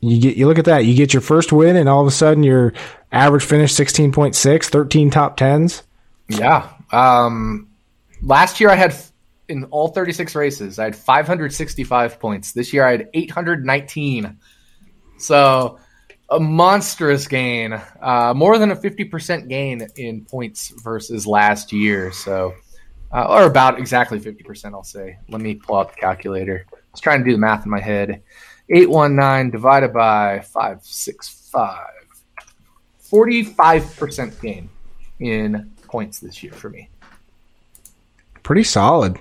You get you look at that. You get your first win, and all of a sudden your average finish sixteen point six, thirteen top tens. Yeah. Um, last year I had, in all thirty-six races, I had five hundred sixty-five points. This year I had eight hundred nineteen. So a monstrous gain, uh, more than a fifty percent gain in points versus last year. So, uh, or about exactly fifty percent, I'll say. Let me pull out the calculator. I was trying to do the math in my head. eight hundred nineteen divided by five sixty-five. forty-five percent gain in points this year for me. Pretty solid.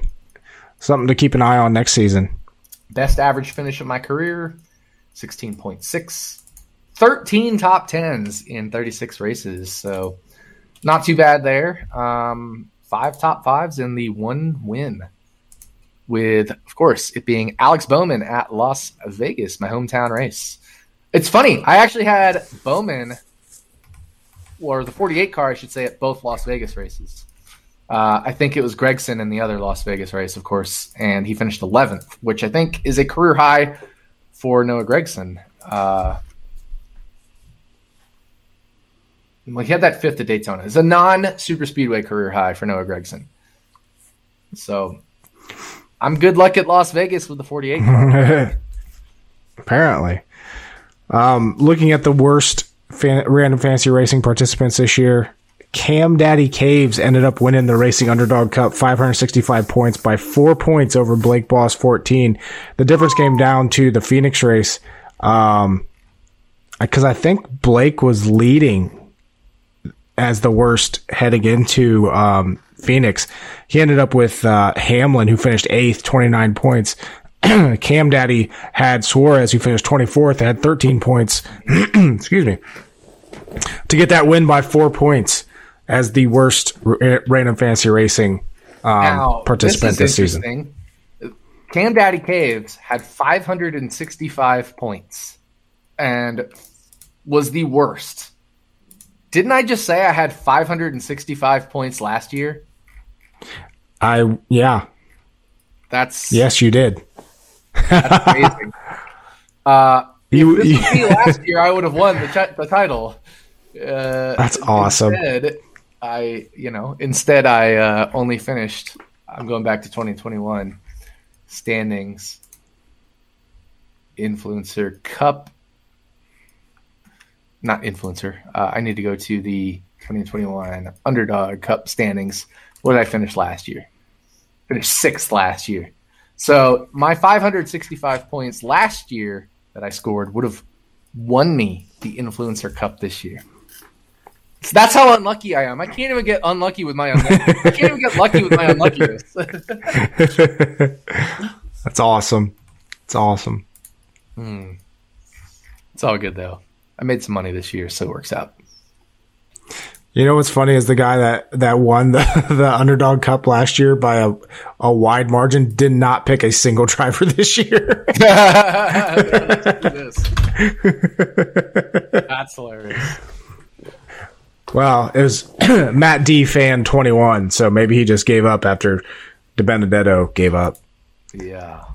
Something to keep an eye on next season. Best average finish of my career, sixteen point six. thirteen top tens in thirty-six races, so not too bad there. Um, five top fives and the one win, with, of course, it being Alex Bowman at Las Vegas, my hometown race. It's funny. I actually had Bowman, or the forty-eight car, I should say, at both Las Vegas races. Uh, I think it was Gragson in the other Las Vegas race, of course, and he finished eleventh, which I think is a career high for Noah Gragson. Uh, well, he had that fifth at Daytona. It's a non-super speedway career high for Noah Gragson. So I'm good luck at Las Vegas with the forty-eight. Apparently. Um, looking at the worst fan- Random Fantasy Racing participants this year, Cam Daddy Caves ended up winning the Racing Underdog Cup, five hundred sixty-five points, by four points over Blake Boss, fourteen. The difference came down to the Phoenix race, um, because I think Blake was leading as the worst heading into um, Phoenix. He ended up with uh, Hamlin, who finished eighth, twenty-nine points. Cam Daddy had Suarez, who finished twenty-fourth, had thirteen points. Excuse me. To get that win by four points as the worst r- Random Fantasy Racing um, now, participant this, this season. Cam Daddy Caves had five hundred sixty-five points and was the worst. Didn't I just say I had five hundred sixty-five points last year? I yeah. That's yes, you did. That's amazing. uh, you, if this you, was me last year, I would have won the, ch- the title. Uh, that's awesome. Instead, I you know instead I uh, only finished. I'm going back to twenty twenty-one standings. Influencer Cup. Not influencer. Uh, I need to go to the twenty twenty-one Underdog Cup standings. What did I finish last year? Finished sixth last year. So my five hundred sixty-five points last year that I scored would have won me the Influencer Cup this year. So that's how unlucky I am. I can't even get unlucky with my unlucky. I can't even get lucky with my unluckiness. That's awesome. It's awesome. Mm. It's all good though. I made some money this year, so it works out. You know what's funny is the guy that, that won the, the Underdog Cup last year by a, a wide margin did not pick a single driver this year. That's hilarious. Well, it was Matt D. Fan twenty-one, so maybe he just gave up after DiBenedetto gave up. Yeah.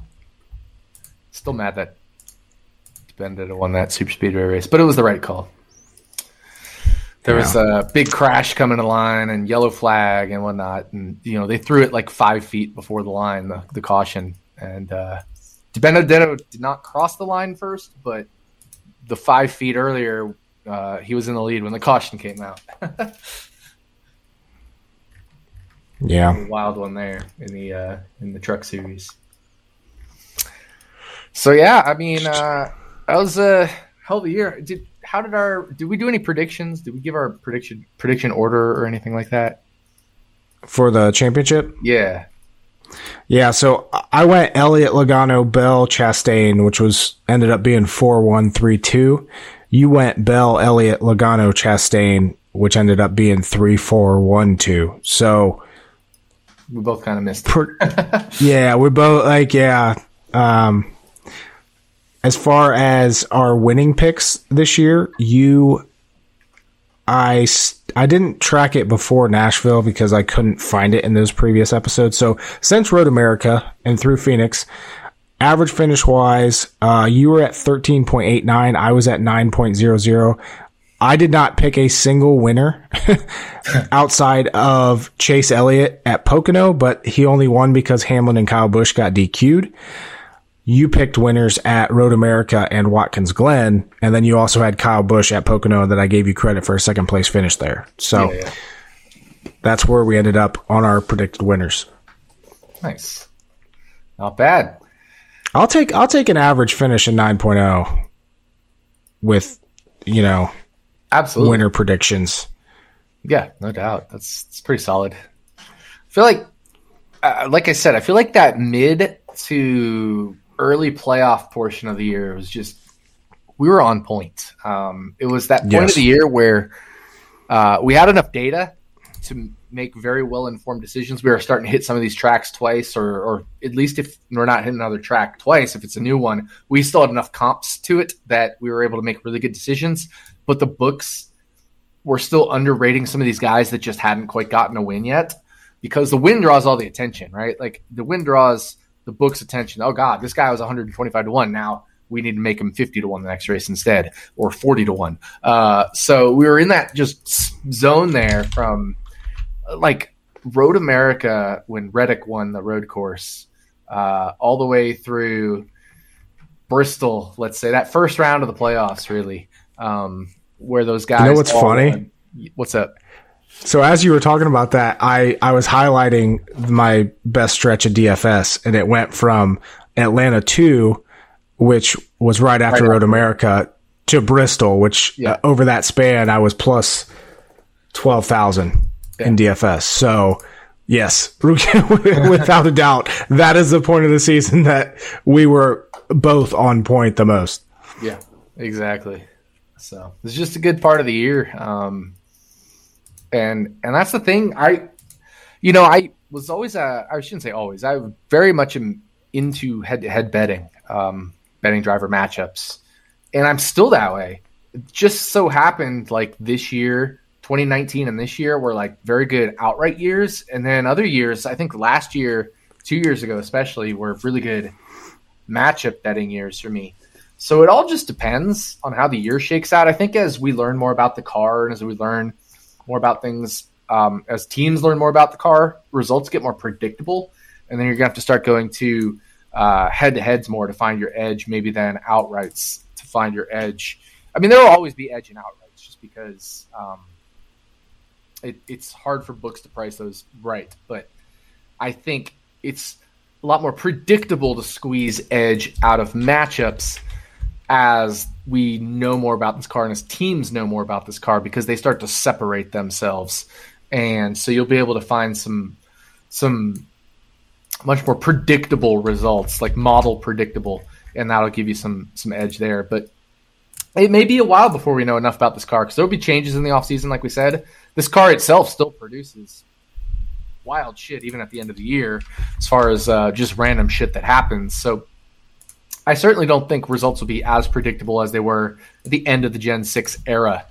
Still mad that DiBenedetto won that Super Speedway race, but it was the right call. There was a big crash coming to line and yellow flag and whatnot. And, you know, they threw it like five feet before the line, the, the caution. And uh, DiBenedetto did not cross the line first, but the five feet earlier, uh, he was in the lead when the caution came out. Yeah. Wild one there in the, uh, in the truck series. So, yeah, I mean, uh, that was a hell of a year. Did How did our did we do any predictions? Did we give our prediction prediction order or anything like that for the championship? Yeah, yeah. So I went Elliott, Logano, Bell, Chastain, which was ended up being four, one, three, two. You went Bell, Elliott, Logano, Chastain, which ended up being three, four, one, two. So we both kind of missed. Per, yeah, we both like yeah. Um, As far as our winning picks this year, you, I, I didn't track it before Nashville because I couldn't find it in those previous episodes. So since Road America and through Phoenix, average finish wise, uh, you were at thirteen point eight nine. I was at nine point zero zero. I did not pick a single winner outside of Chase Elliott at Pocono, but he only won because Hamlin and Kyle Busch got D Q'd. You picked winners at Road America and Watkins Glen, and then you also had Kyle Busch at Pocono that I gave you credit for a second-place finish there. So yeah, yeah. That's where we ended up on our predicted winners. Nice. Not bad. I'll take I'll take an average finish in nine point oh with, you know, absolutely winner predictions. Yeah, no doubt. That's, that's pretty solid. I feel like, uh, like I said, I feel like that mid to early playoff portion of the year was just we were on point. Um, it was that point yes. of the year where uh, we had enough data to make very well informed decisions. We were starting to hit some of these tracks twice, or, or at least if we're not hitting another track twice, if it's a new one, we still had enough comps to it that we were able to make really good decisions. But the books were still underrating some of these guys that just hadn't quite gotten a win yet, because the win draws all the attention, right? Like the win draws the book's attention. Oh God, this guy was one hundred twenty-five to one. Now we need to make him fifty to one the next race instead, or forty to one. Uh, so we were in that just zone there from like Road America when Reddick won the road course, uh, all the way through Bristol. Let's say that first round of the playoffs, really, um, where those guys. You know what's funny? Won. What's up? So as you were talking about that, I, I was highlighting my best stretch of D F S, and it went from Atlanta two, which was right after right Road after. America, to Bristol, which yeah. uh, over that span, I was plus twelve thousand yeah. in D F S. So yes, without a doubt, that is the point of the season that we were both on point the most. Yeah, exactly. So it's just a good part of the year. Um, And and that's the thing. I, you know, I was always a, I shouldn't say always. I very much am into head to head betting, um, betting driver matchups, and I'm still that way. It just so happened like this year, twenty nineteen and this year were like very good outright years. And then other years, I think last year, two years ago especially, were really good matchup betting years for me. So it all just depends on how the year shakes out. I think as we learn more about the car and as we learn more about things, um, as teams learn more about the car, results get more predictable. And then you're going to have to start going to uh, head-to-heads more to find your edge, maybe then outrights to find your edge. I mean, there will always be edge and outrights just because um, it, it's hard for books to price those right. But I think it's a lot more predictable to squeeze edge out of matchups as we know more about this car and as teams know more about this car because they start to separate themselves. And so you'll be able to find some some much more predictable results, like model predictable, and that'll give you some some edge there. But it may be a while before we know enough about this car because there will be changes in the offseason, like we said. This car itself still produces wild shit even at the end of the year as far as uh, just random shit that happens. So I certainly don't think results will be as predictable as they were at the end of the Gen six era.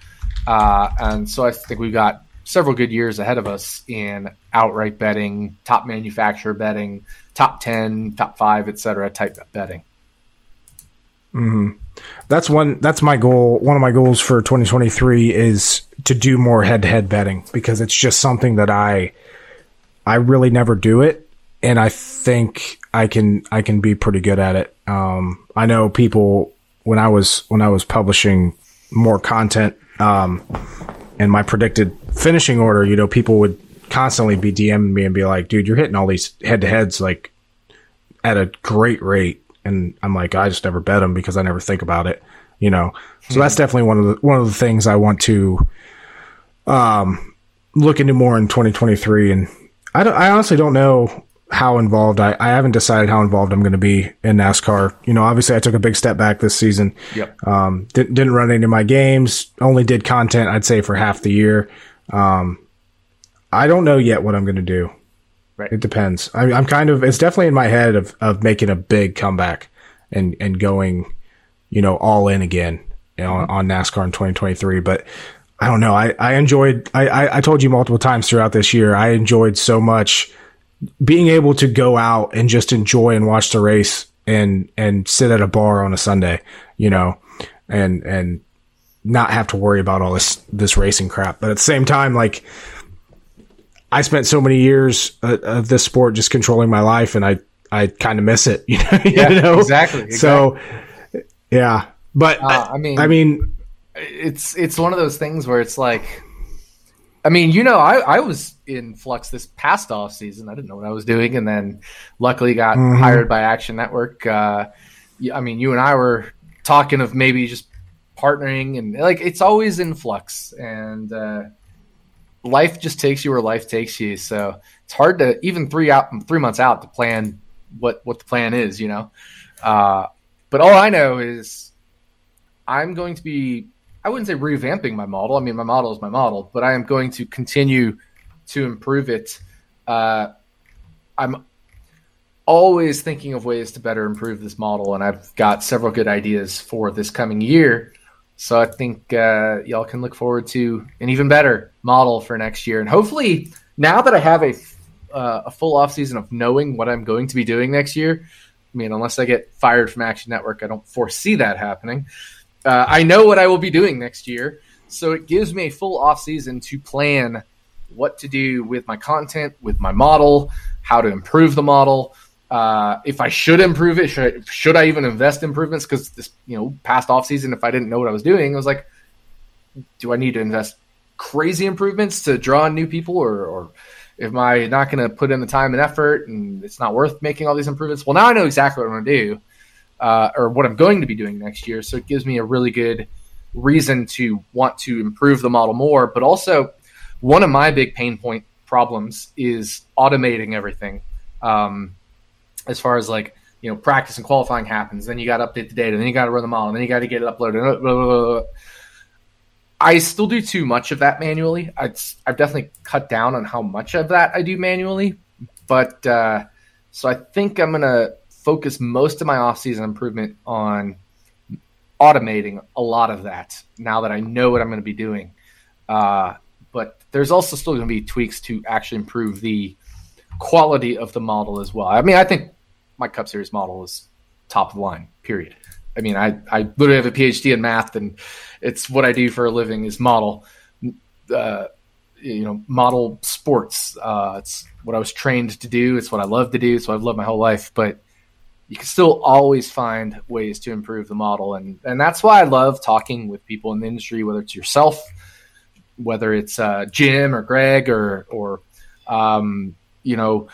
Uh, and so I think we've got several good years ahead of us in outright betting, top manufacturer betting, top ten, top five, et cetera, type of betting. Mm-hmm. That's one. That's my goal. One of my goals for twenty twenty-three is to do more head-to-head betting because it's just something that I, I really never do it, and I think I can I can be pretty good at it. Um, I know people when I was when I was publishing more content, um, and my predicted finishing order, you know, people would constantly be DMing me and be like, "Dude, you're hitting all these head-to-heads like at a great rate." And I'm like, I just never bet them because I never think about it, you know? So that's definitely one of the, one of the things I want to, um, look into more in twenty twenty-three. And I don't, I honestly don't know how involved I, I haven't decided how involved I'm going to be in NASCAR. You know, obviously I took a big step back this season. Yep. Um, didn't, didn't run any of my games, only did content, I'd say for half the year. Um, I don't know yet what I'm going to do. Right. It depends. I, I'm kind of, it's definitely in my head of, of making a big comeback and, and going, you know, all in again you know, on, on NASCAR in twenty twenty-three. But I don't know. I, I enjoyed, I, I, I told you multiple times throughout this year, I enjoyed so much being able to go out and just enjoy and watch the race and, and sit at a bar on a Sunday, you know, and, and not have to worry about all this, this racing crap. But at the same time, like, I spent so many years uh, of this sport just controlling my life, and I, I kind of miss it, you know? Yeah, you know? Exactly, exactly. So, yeah, but uh, I, I mean, I mean, it's it's one of those things where it's like, I mean, you know, I, I was in flux this past off season. I didn't know what I was doing, and then luckily got mm-hmm. hired by Action Network. Uh, I mean, you and I were talking of maybe just partnering, and like it's always in flux, and. Uh, Life just takes you where life takes you, so it's hard to even three out three months out to plan what, what the plan is, you know. Uh, but all I know is I'm going to be I wouldn't say revamping my model. I mean, my model is my model, but I am going to continue to improve it. Uh, I'm always thinking of ways to better improve this model, and I've got several good ideas for this coming year. So I think uh, y'all can look forward to an even better model for next year. And hopefully, now that I have a uh, a full offseason of knowing what I'm going to be doing next year, I mean, unless I get fired from Action Network, I don't foresee that happening. Uh, I know what I will be doing next year. So it gives me a full offseason to plan what to do with my content, with my model, how to improve the model. Uh, if I should improve it, should I, should I even invest improvements? Because this, you know, past off season, if I didn't know what I was doing, I was like, do I need to invest crazy improvements to draw in new people, or, or am I not going to put in the time and effort, and it's not worth making all these improvements? Well, now I know exactly what I'm going to do, uh, or what I'm going to be doing next year. So it gives me a really good reason to want to improve the model more. But also, one of my big pain point problems is automating everything. Um, as far as like, you know, practice and qualifying happens, then you got to update the data, then you got to run the model, and then you got to get it uploaded. Blah, blah, blah, blah. I still do too much of that manually. I'd, I've definitely cut down on how much of that I do manually, but uh, so I think I'm going to focus most of my off-season improvement on automating a lot of that now that I know what I'm going to be doing. Uh, but there's also still going to be tweaks to actually improve the quality of the model as well. I mean, I think my Cup Series model is top of the line, period. I mean, I, I literally have a P H D in math, and it's what I do for a living is model, uh, you know, model sports. Uh, it's what I was trained to do. It's what I love to do. It's what I've loved my whole life. But you can still always find ways to improve the model. And, and that's why I love talking with people in the industry, whether it's yourself, whether it's uh, Jim or Greg or, or um, you know,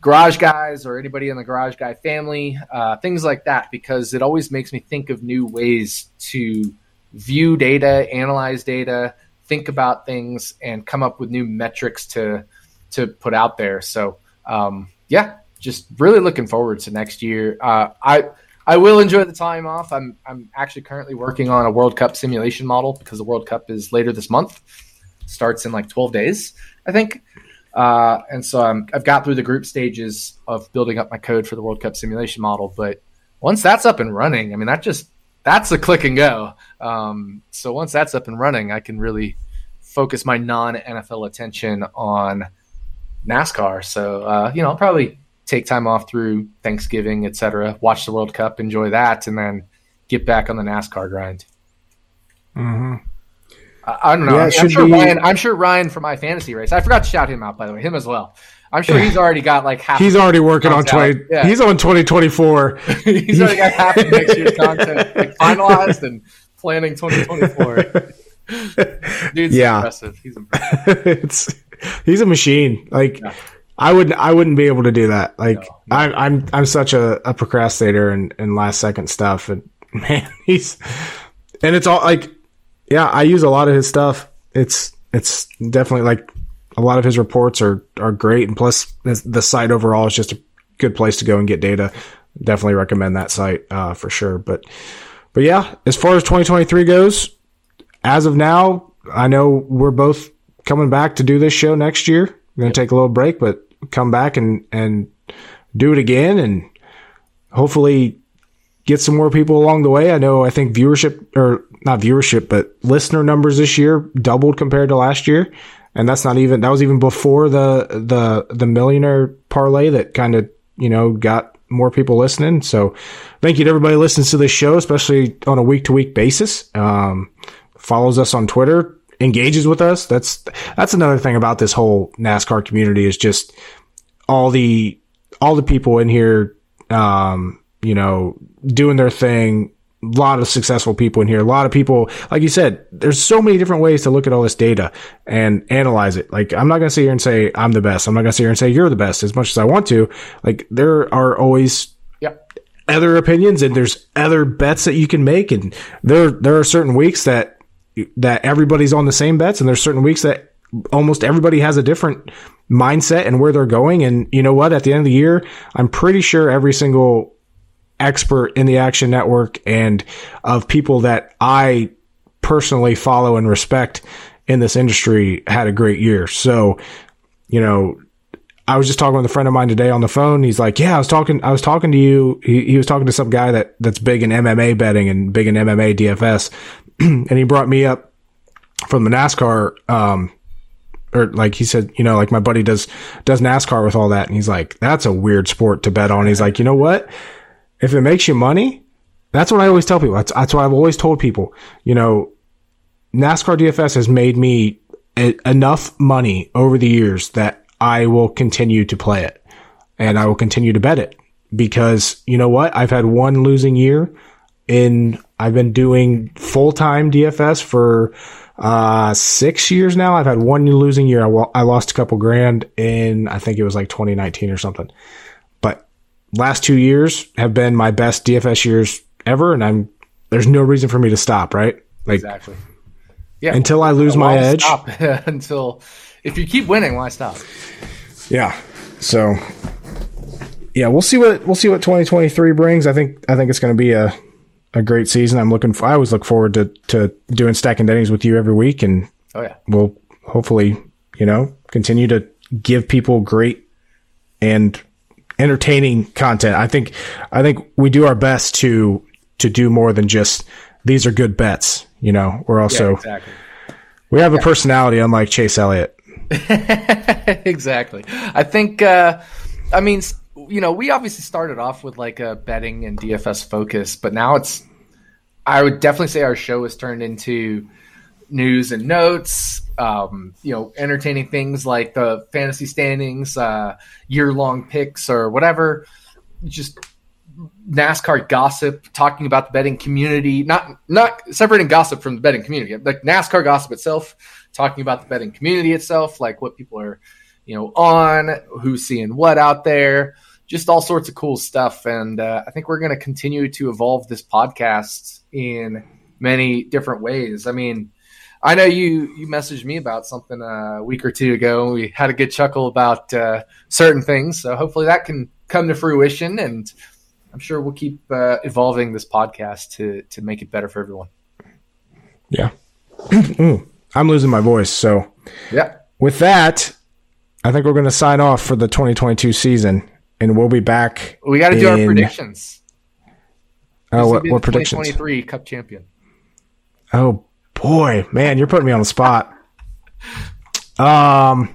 garage guys or anybody in the garage guy family, uh, things like that, because it always makes me think of new ways to view data, analyze data, think about things, and come up with new metrics to to put out there. So, um, yeah, just really looking forward to next year. Uh, I I will enjoy the time off. I'm I'm actually currently working on a World Cup simulation model because the World Cup is later this month. Starts in like twelve days, I think. Uh, and so I'm, I've got through the group stages of building up my code for the World Cup simulation model. But once that's up and running, I mean, that just that's a click and go. Um, so once that's up and running, I can really focus my non N F L attention on NASCAR. So, uh, you know, I'll probably take time off through Thanksgiving, et cetera, watch the World Cup, enjoy that, and then get back on the NASCAR grind. Mm-hmm. I don't know. Yeah, I mean, I'm, sure Ryan, I'm sure Ryan from my fantasy race. I forgot to shout him out, by the way. Him as well. I'm sure he's already got like half. He's already working on twenty. Yeah. He's on twenty twenty-four. He's already got half of next year's content like, finalized and planning twenty twenty-four. Dude's yeah. impressive. He's impressive. it's, he's a machine. Like yeah. I wouldn't. I wouldn't be able to do that. Like no, no. I, I'm. I'm such a, a procrastinator and, and last second stuff. And man, he's. And it's all like. Yeah, I use a lot of his stuff. It's it's definitely like a lot of his reports are, are great. And plus the site overall is just a good place to go and get data. Definitely recommend that site uh, for sure. But but yeah, as far as twenty twenty-three goes, as of now, I know we're both coming back to do this show next year. We're going to take a little break, but come back and, and do it again and hopefully get some more people along the way. I know, I think viewership or not viewership, but listener numbers this year doubled compared to last year. And that's not even, that was even before the, the, the millionaire parlay that kind of, you know, got more people listening. So thank you to everybody who listens to this show, especially on a week to week basis. Um, follows us on Twitter, engages with us. That's, that's another thing about this whole NASCAR community is just all the, all the people in here, um, you know, doing their thing. A lot of successful people in here. A lot of people, like you said, there's so many different ways to look at all this data and analyze it. Like, I'm not going to sit here and say I'm the best. I'm not going to sit here and say you're the best as much as I want to. Like, there are always yep. other opinions and there's other bets that you can make. And there, there are certain weeks that, that everybody's on the same bets. And there's certain weeks that almost everybody has a different mindset and where they're going. And you know what? At the end of the year, I'm pretty sure every single expert in the Action Network and of people that I personally follow and respect in this industry had a great year. So, you know, I was just talking with a friend of mine today on the phone. He's like, yeah, I was talking, I was talking to you. He, he was talking to some guy that that's big in M M A betting and big in M M A D F S. And he brought me up from the NASCAR, um, or like he said, you know, like my buddy does, does NASCAR with all that. And he's like, that's a weird sport to bet on. He's like, you know what? If it makes you money, that's what I always tell people. That's, that's what I've always told people. You know, NASCAR D F S has made me a, enough money over the years that I will continue to play it and I will continue to bet it because you know what? I've had one losing year in, I've been doing full-time D F S for uh, six years now. I've had one losing year. I, I lost a couple grand in, I think it was like twenty nineteen or something. Last two years have been my best D F S years ever. And I'm, there's no reason for me to stop, right? Like, exactly. Yeah. Until I lose I my edge. Stop. Until if you keep winning, why stop? Yeah. So yeah, we'll see what, we'll see what twenty twenty-three brings. I think, I think it's going to be a, a great season. I'm looking for, I always look forward to, to doing Stacking Denny's with you every week. And oh yeah, we'll hopefully, you know, continue to give people great and entertaining content. I think, I think we do our best to, to do more than just these are good bets, you know. We're also, yeah, exactly. we have yeah. a personality unlike Chase Elliott. Exactly. I think, uh, I mean, you know, we obviously started off with like a betting and D F S focus, but now it's, I would definitely say our show has turned into news and notes, um, you know, entertaining things like the fantasy standings, uh, year-long picks or whatever, just NASCAR gossip, talking about the betting community, not not separating gossip from the betting community, like NASCAR gossip itself, talking about the betting community itself, like what people are, you know, on, who's seeing what out there, just all sorts of cool stuff. And uh, I think we're going to continue to evolve this podcast in many different ways. I mean, I know you, you messaged me about something a week or two ago. We had a good chuckle about uh, certain things. So hopefully that can come to fruition, and I'm sure we'll keep uh, evolving this podcast to, to make it better for everyone. Yeah. Ooh, I'm losing my voice. So yeah, with that, I think we're going to sign off for the twenty twenty-two season, and we'll be back. We got to in... do our predictions. Oh, what, what predictions? twenty twenty-three Cup champion. Oh, boy, man, you're putting me on the spot. Um,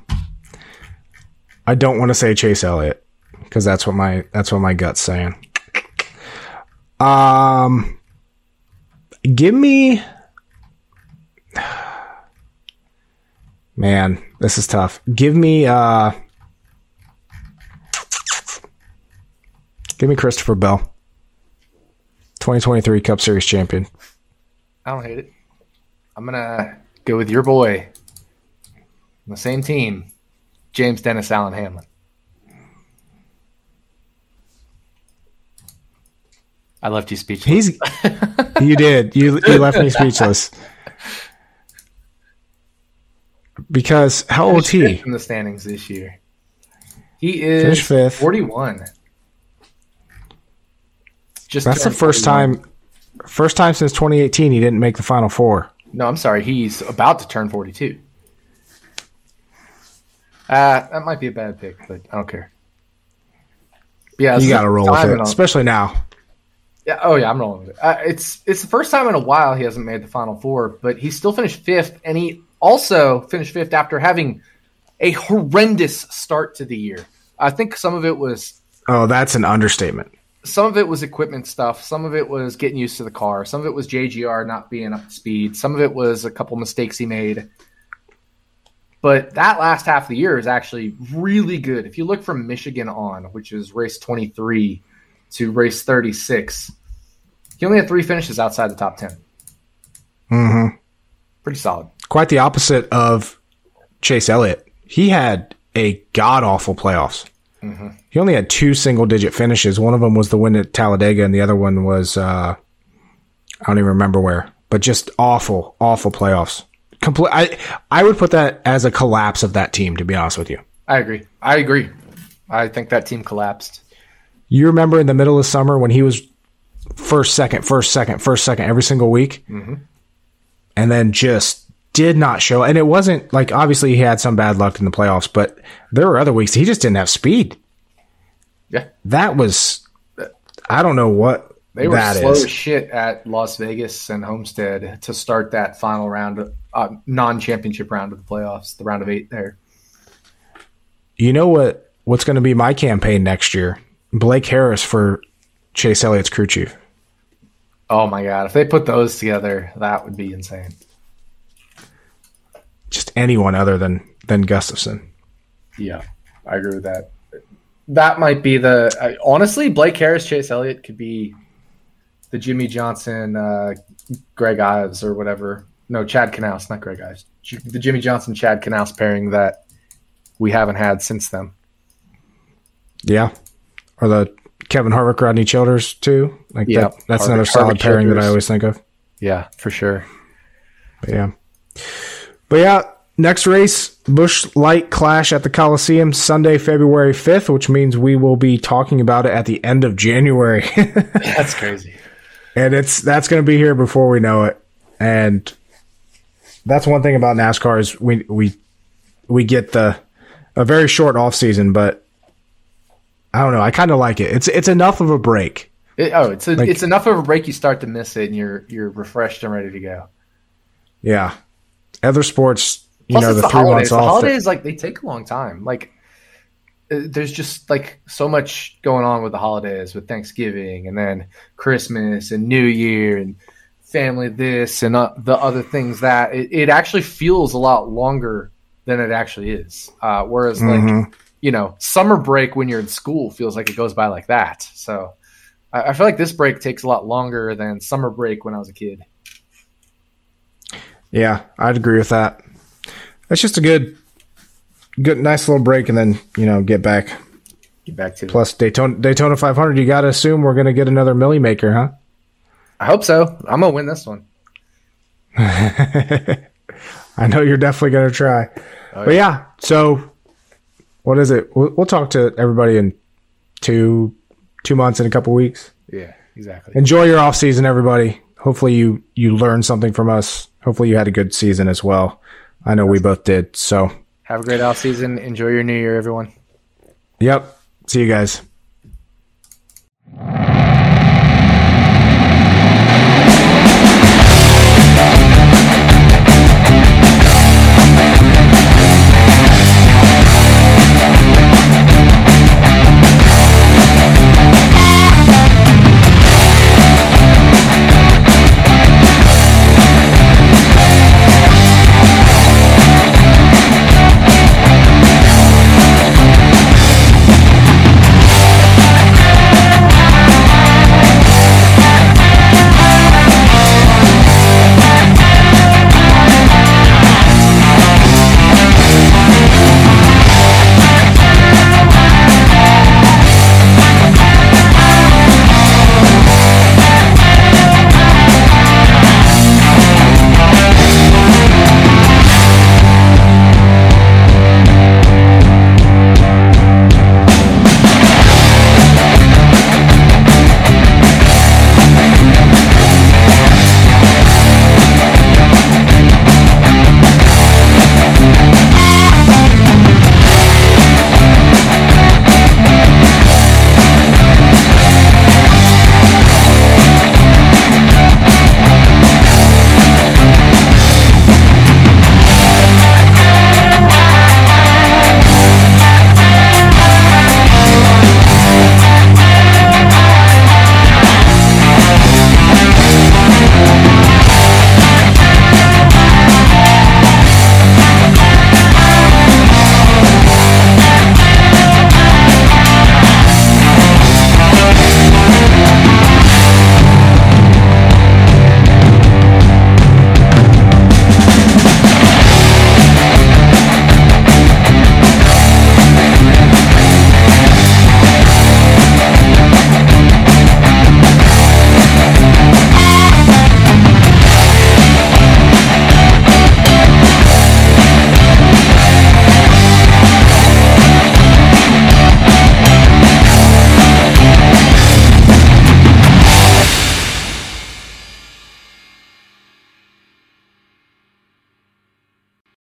I don't want to say Chase Elliott because that's what my that's what my gut's saying. Um, give me, man, this is tough. Give me, uh, give me Christopher Bell, twenty twenty-three Cup Series champion. I don't hate it. I'm going to go with your boy on the same team, James Dennis Allen Hamlin. I left you speechless. He's, you did. You you left me speechless. Because how old is he? From the standings this year. He is fifth. forty-one. Just That's the first forty-one. time first time since twenty eighteen he didn't make the Final Four. No, I'm sorry. He's about to turn forty-two. Uh, that might be a bad pick, but I don't care. Yeah, you got to roll with it, especially now. Yeah. Oh, yeah. I'm rolling with it. Uh, it's it's the first time in a while he hasn't made the Final Four, but he still finished fifth, and he also finished fifth after having a horrendous start to the year. I think some of it was. Oh, that's an understatement. Some of it was equipment stuff. Some of it was getting used to the car. Some of it was J G R not being up to speed. Some of it was a couple mistakes he made. But that last half of the year is actually really good. If you look from Michigan on, which is race twenty-three to race thirty-six, he only had three finishes outside the top ten. Mm-hmm. Pretty solid. Quite the opposite of Chase Elliott. He had a god-awful playoffs. Mm-hmm. He only had two single-digit finishes. One of them was the win at Talladega, and the other one was uh, I don't even remember where. But just awful, awful playoffs. Comple- I I would put that as a collapse of that team, to be honest with you. I agree. I agree. I think that team collapsed. You remember in the middle of summer when he was first, second, first, second, first, second every single week, mm-hmm. and then just did not show. And it wasn't like, obviously he had some bad luck in the playoffs, but there were other weeks he just didn't have speed. Yeah, that was, I don't know what they were that slow is. As shit at Las Vegas and Homestead to start that final round, uh, non-championship round of the playoffs, the round of eight there. You know what? What's going to be my campaign next year? Blake Harris for Chase Elliott's crew chief. Oh my God! If they put those together, that would be insane. Just anyone other than than Gustafson. Yeah, I agree with that. That might be the I, honestly, Blake Harris, Chase Elliott could be the Jimmy Johnson, uh, Greg Ives or whatever. No, Chad Knaus, not Greg Ives. The Jimmy Johnson, Chad Knaus pairing that we haven't had since then. Yeah, or the Kevin Harvick, Rodney Childers too. Like yeah, that, that's Harvick, another solid Harvick pairing Childers. That I always think of. Yeah, for sure. But yeah. But yeah, next race, Busch Light Clash at the Coliseum, Sunday, February fifth, which means we will be talking about it at the end of January. That's crazy. And it's that's going to be here before we know it. And that's one thing about NASCAR is we we we get the a very short offseason, but I don't know. I kind of like it. It's it's enough of a break. It, oh, it's a, like, it's enough of a break you start to miss it, and you're you're refreshed and ready to go. Yeah, other sports, you Plus know, the, the three months off. The holidays, like, they take a long time. Like, there's just like so much going on with the holidays, with Thanksgiving and then Christmas and New Year and family this and uh, the other things that it, it actually feels a lot longer than it actually is. Uh, whereas, mm-hmm. like, you know, summer break when you're in school feels like it goes by like that. So I, I feel like this break takes a lot longer than summer break when I was a kid. Yeah, I'd agree with that. That's just a good, good, nice little break, and then, you know, get back, get back to plus it. Daytona Daytona five hundred. You got to assume we're going to get another Millie Maker, huh? I hope so. I'm going to win this one. I know you're definitely going to try. Oh, but yeah. yeah, so what is it? We'll, we'll talk to everybody in two two months and a couple weeks. Yeah, exactly. Enjoy your off season, everybody. Hopefully you you learned something from us. Hopefully you had a good season as well. I know we both did. So have a great off season. Enjoy your new year, everyone. Yep. See you guys.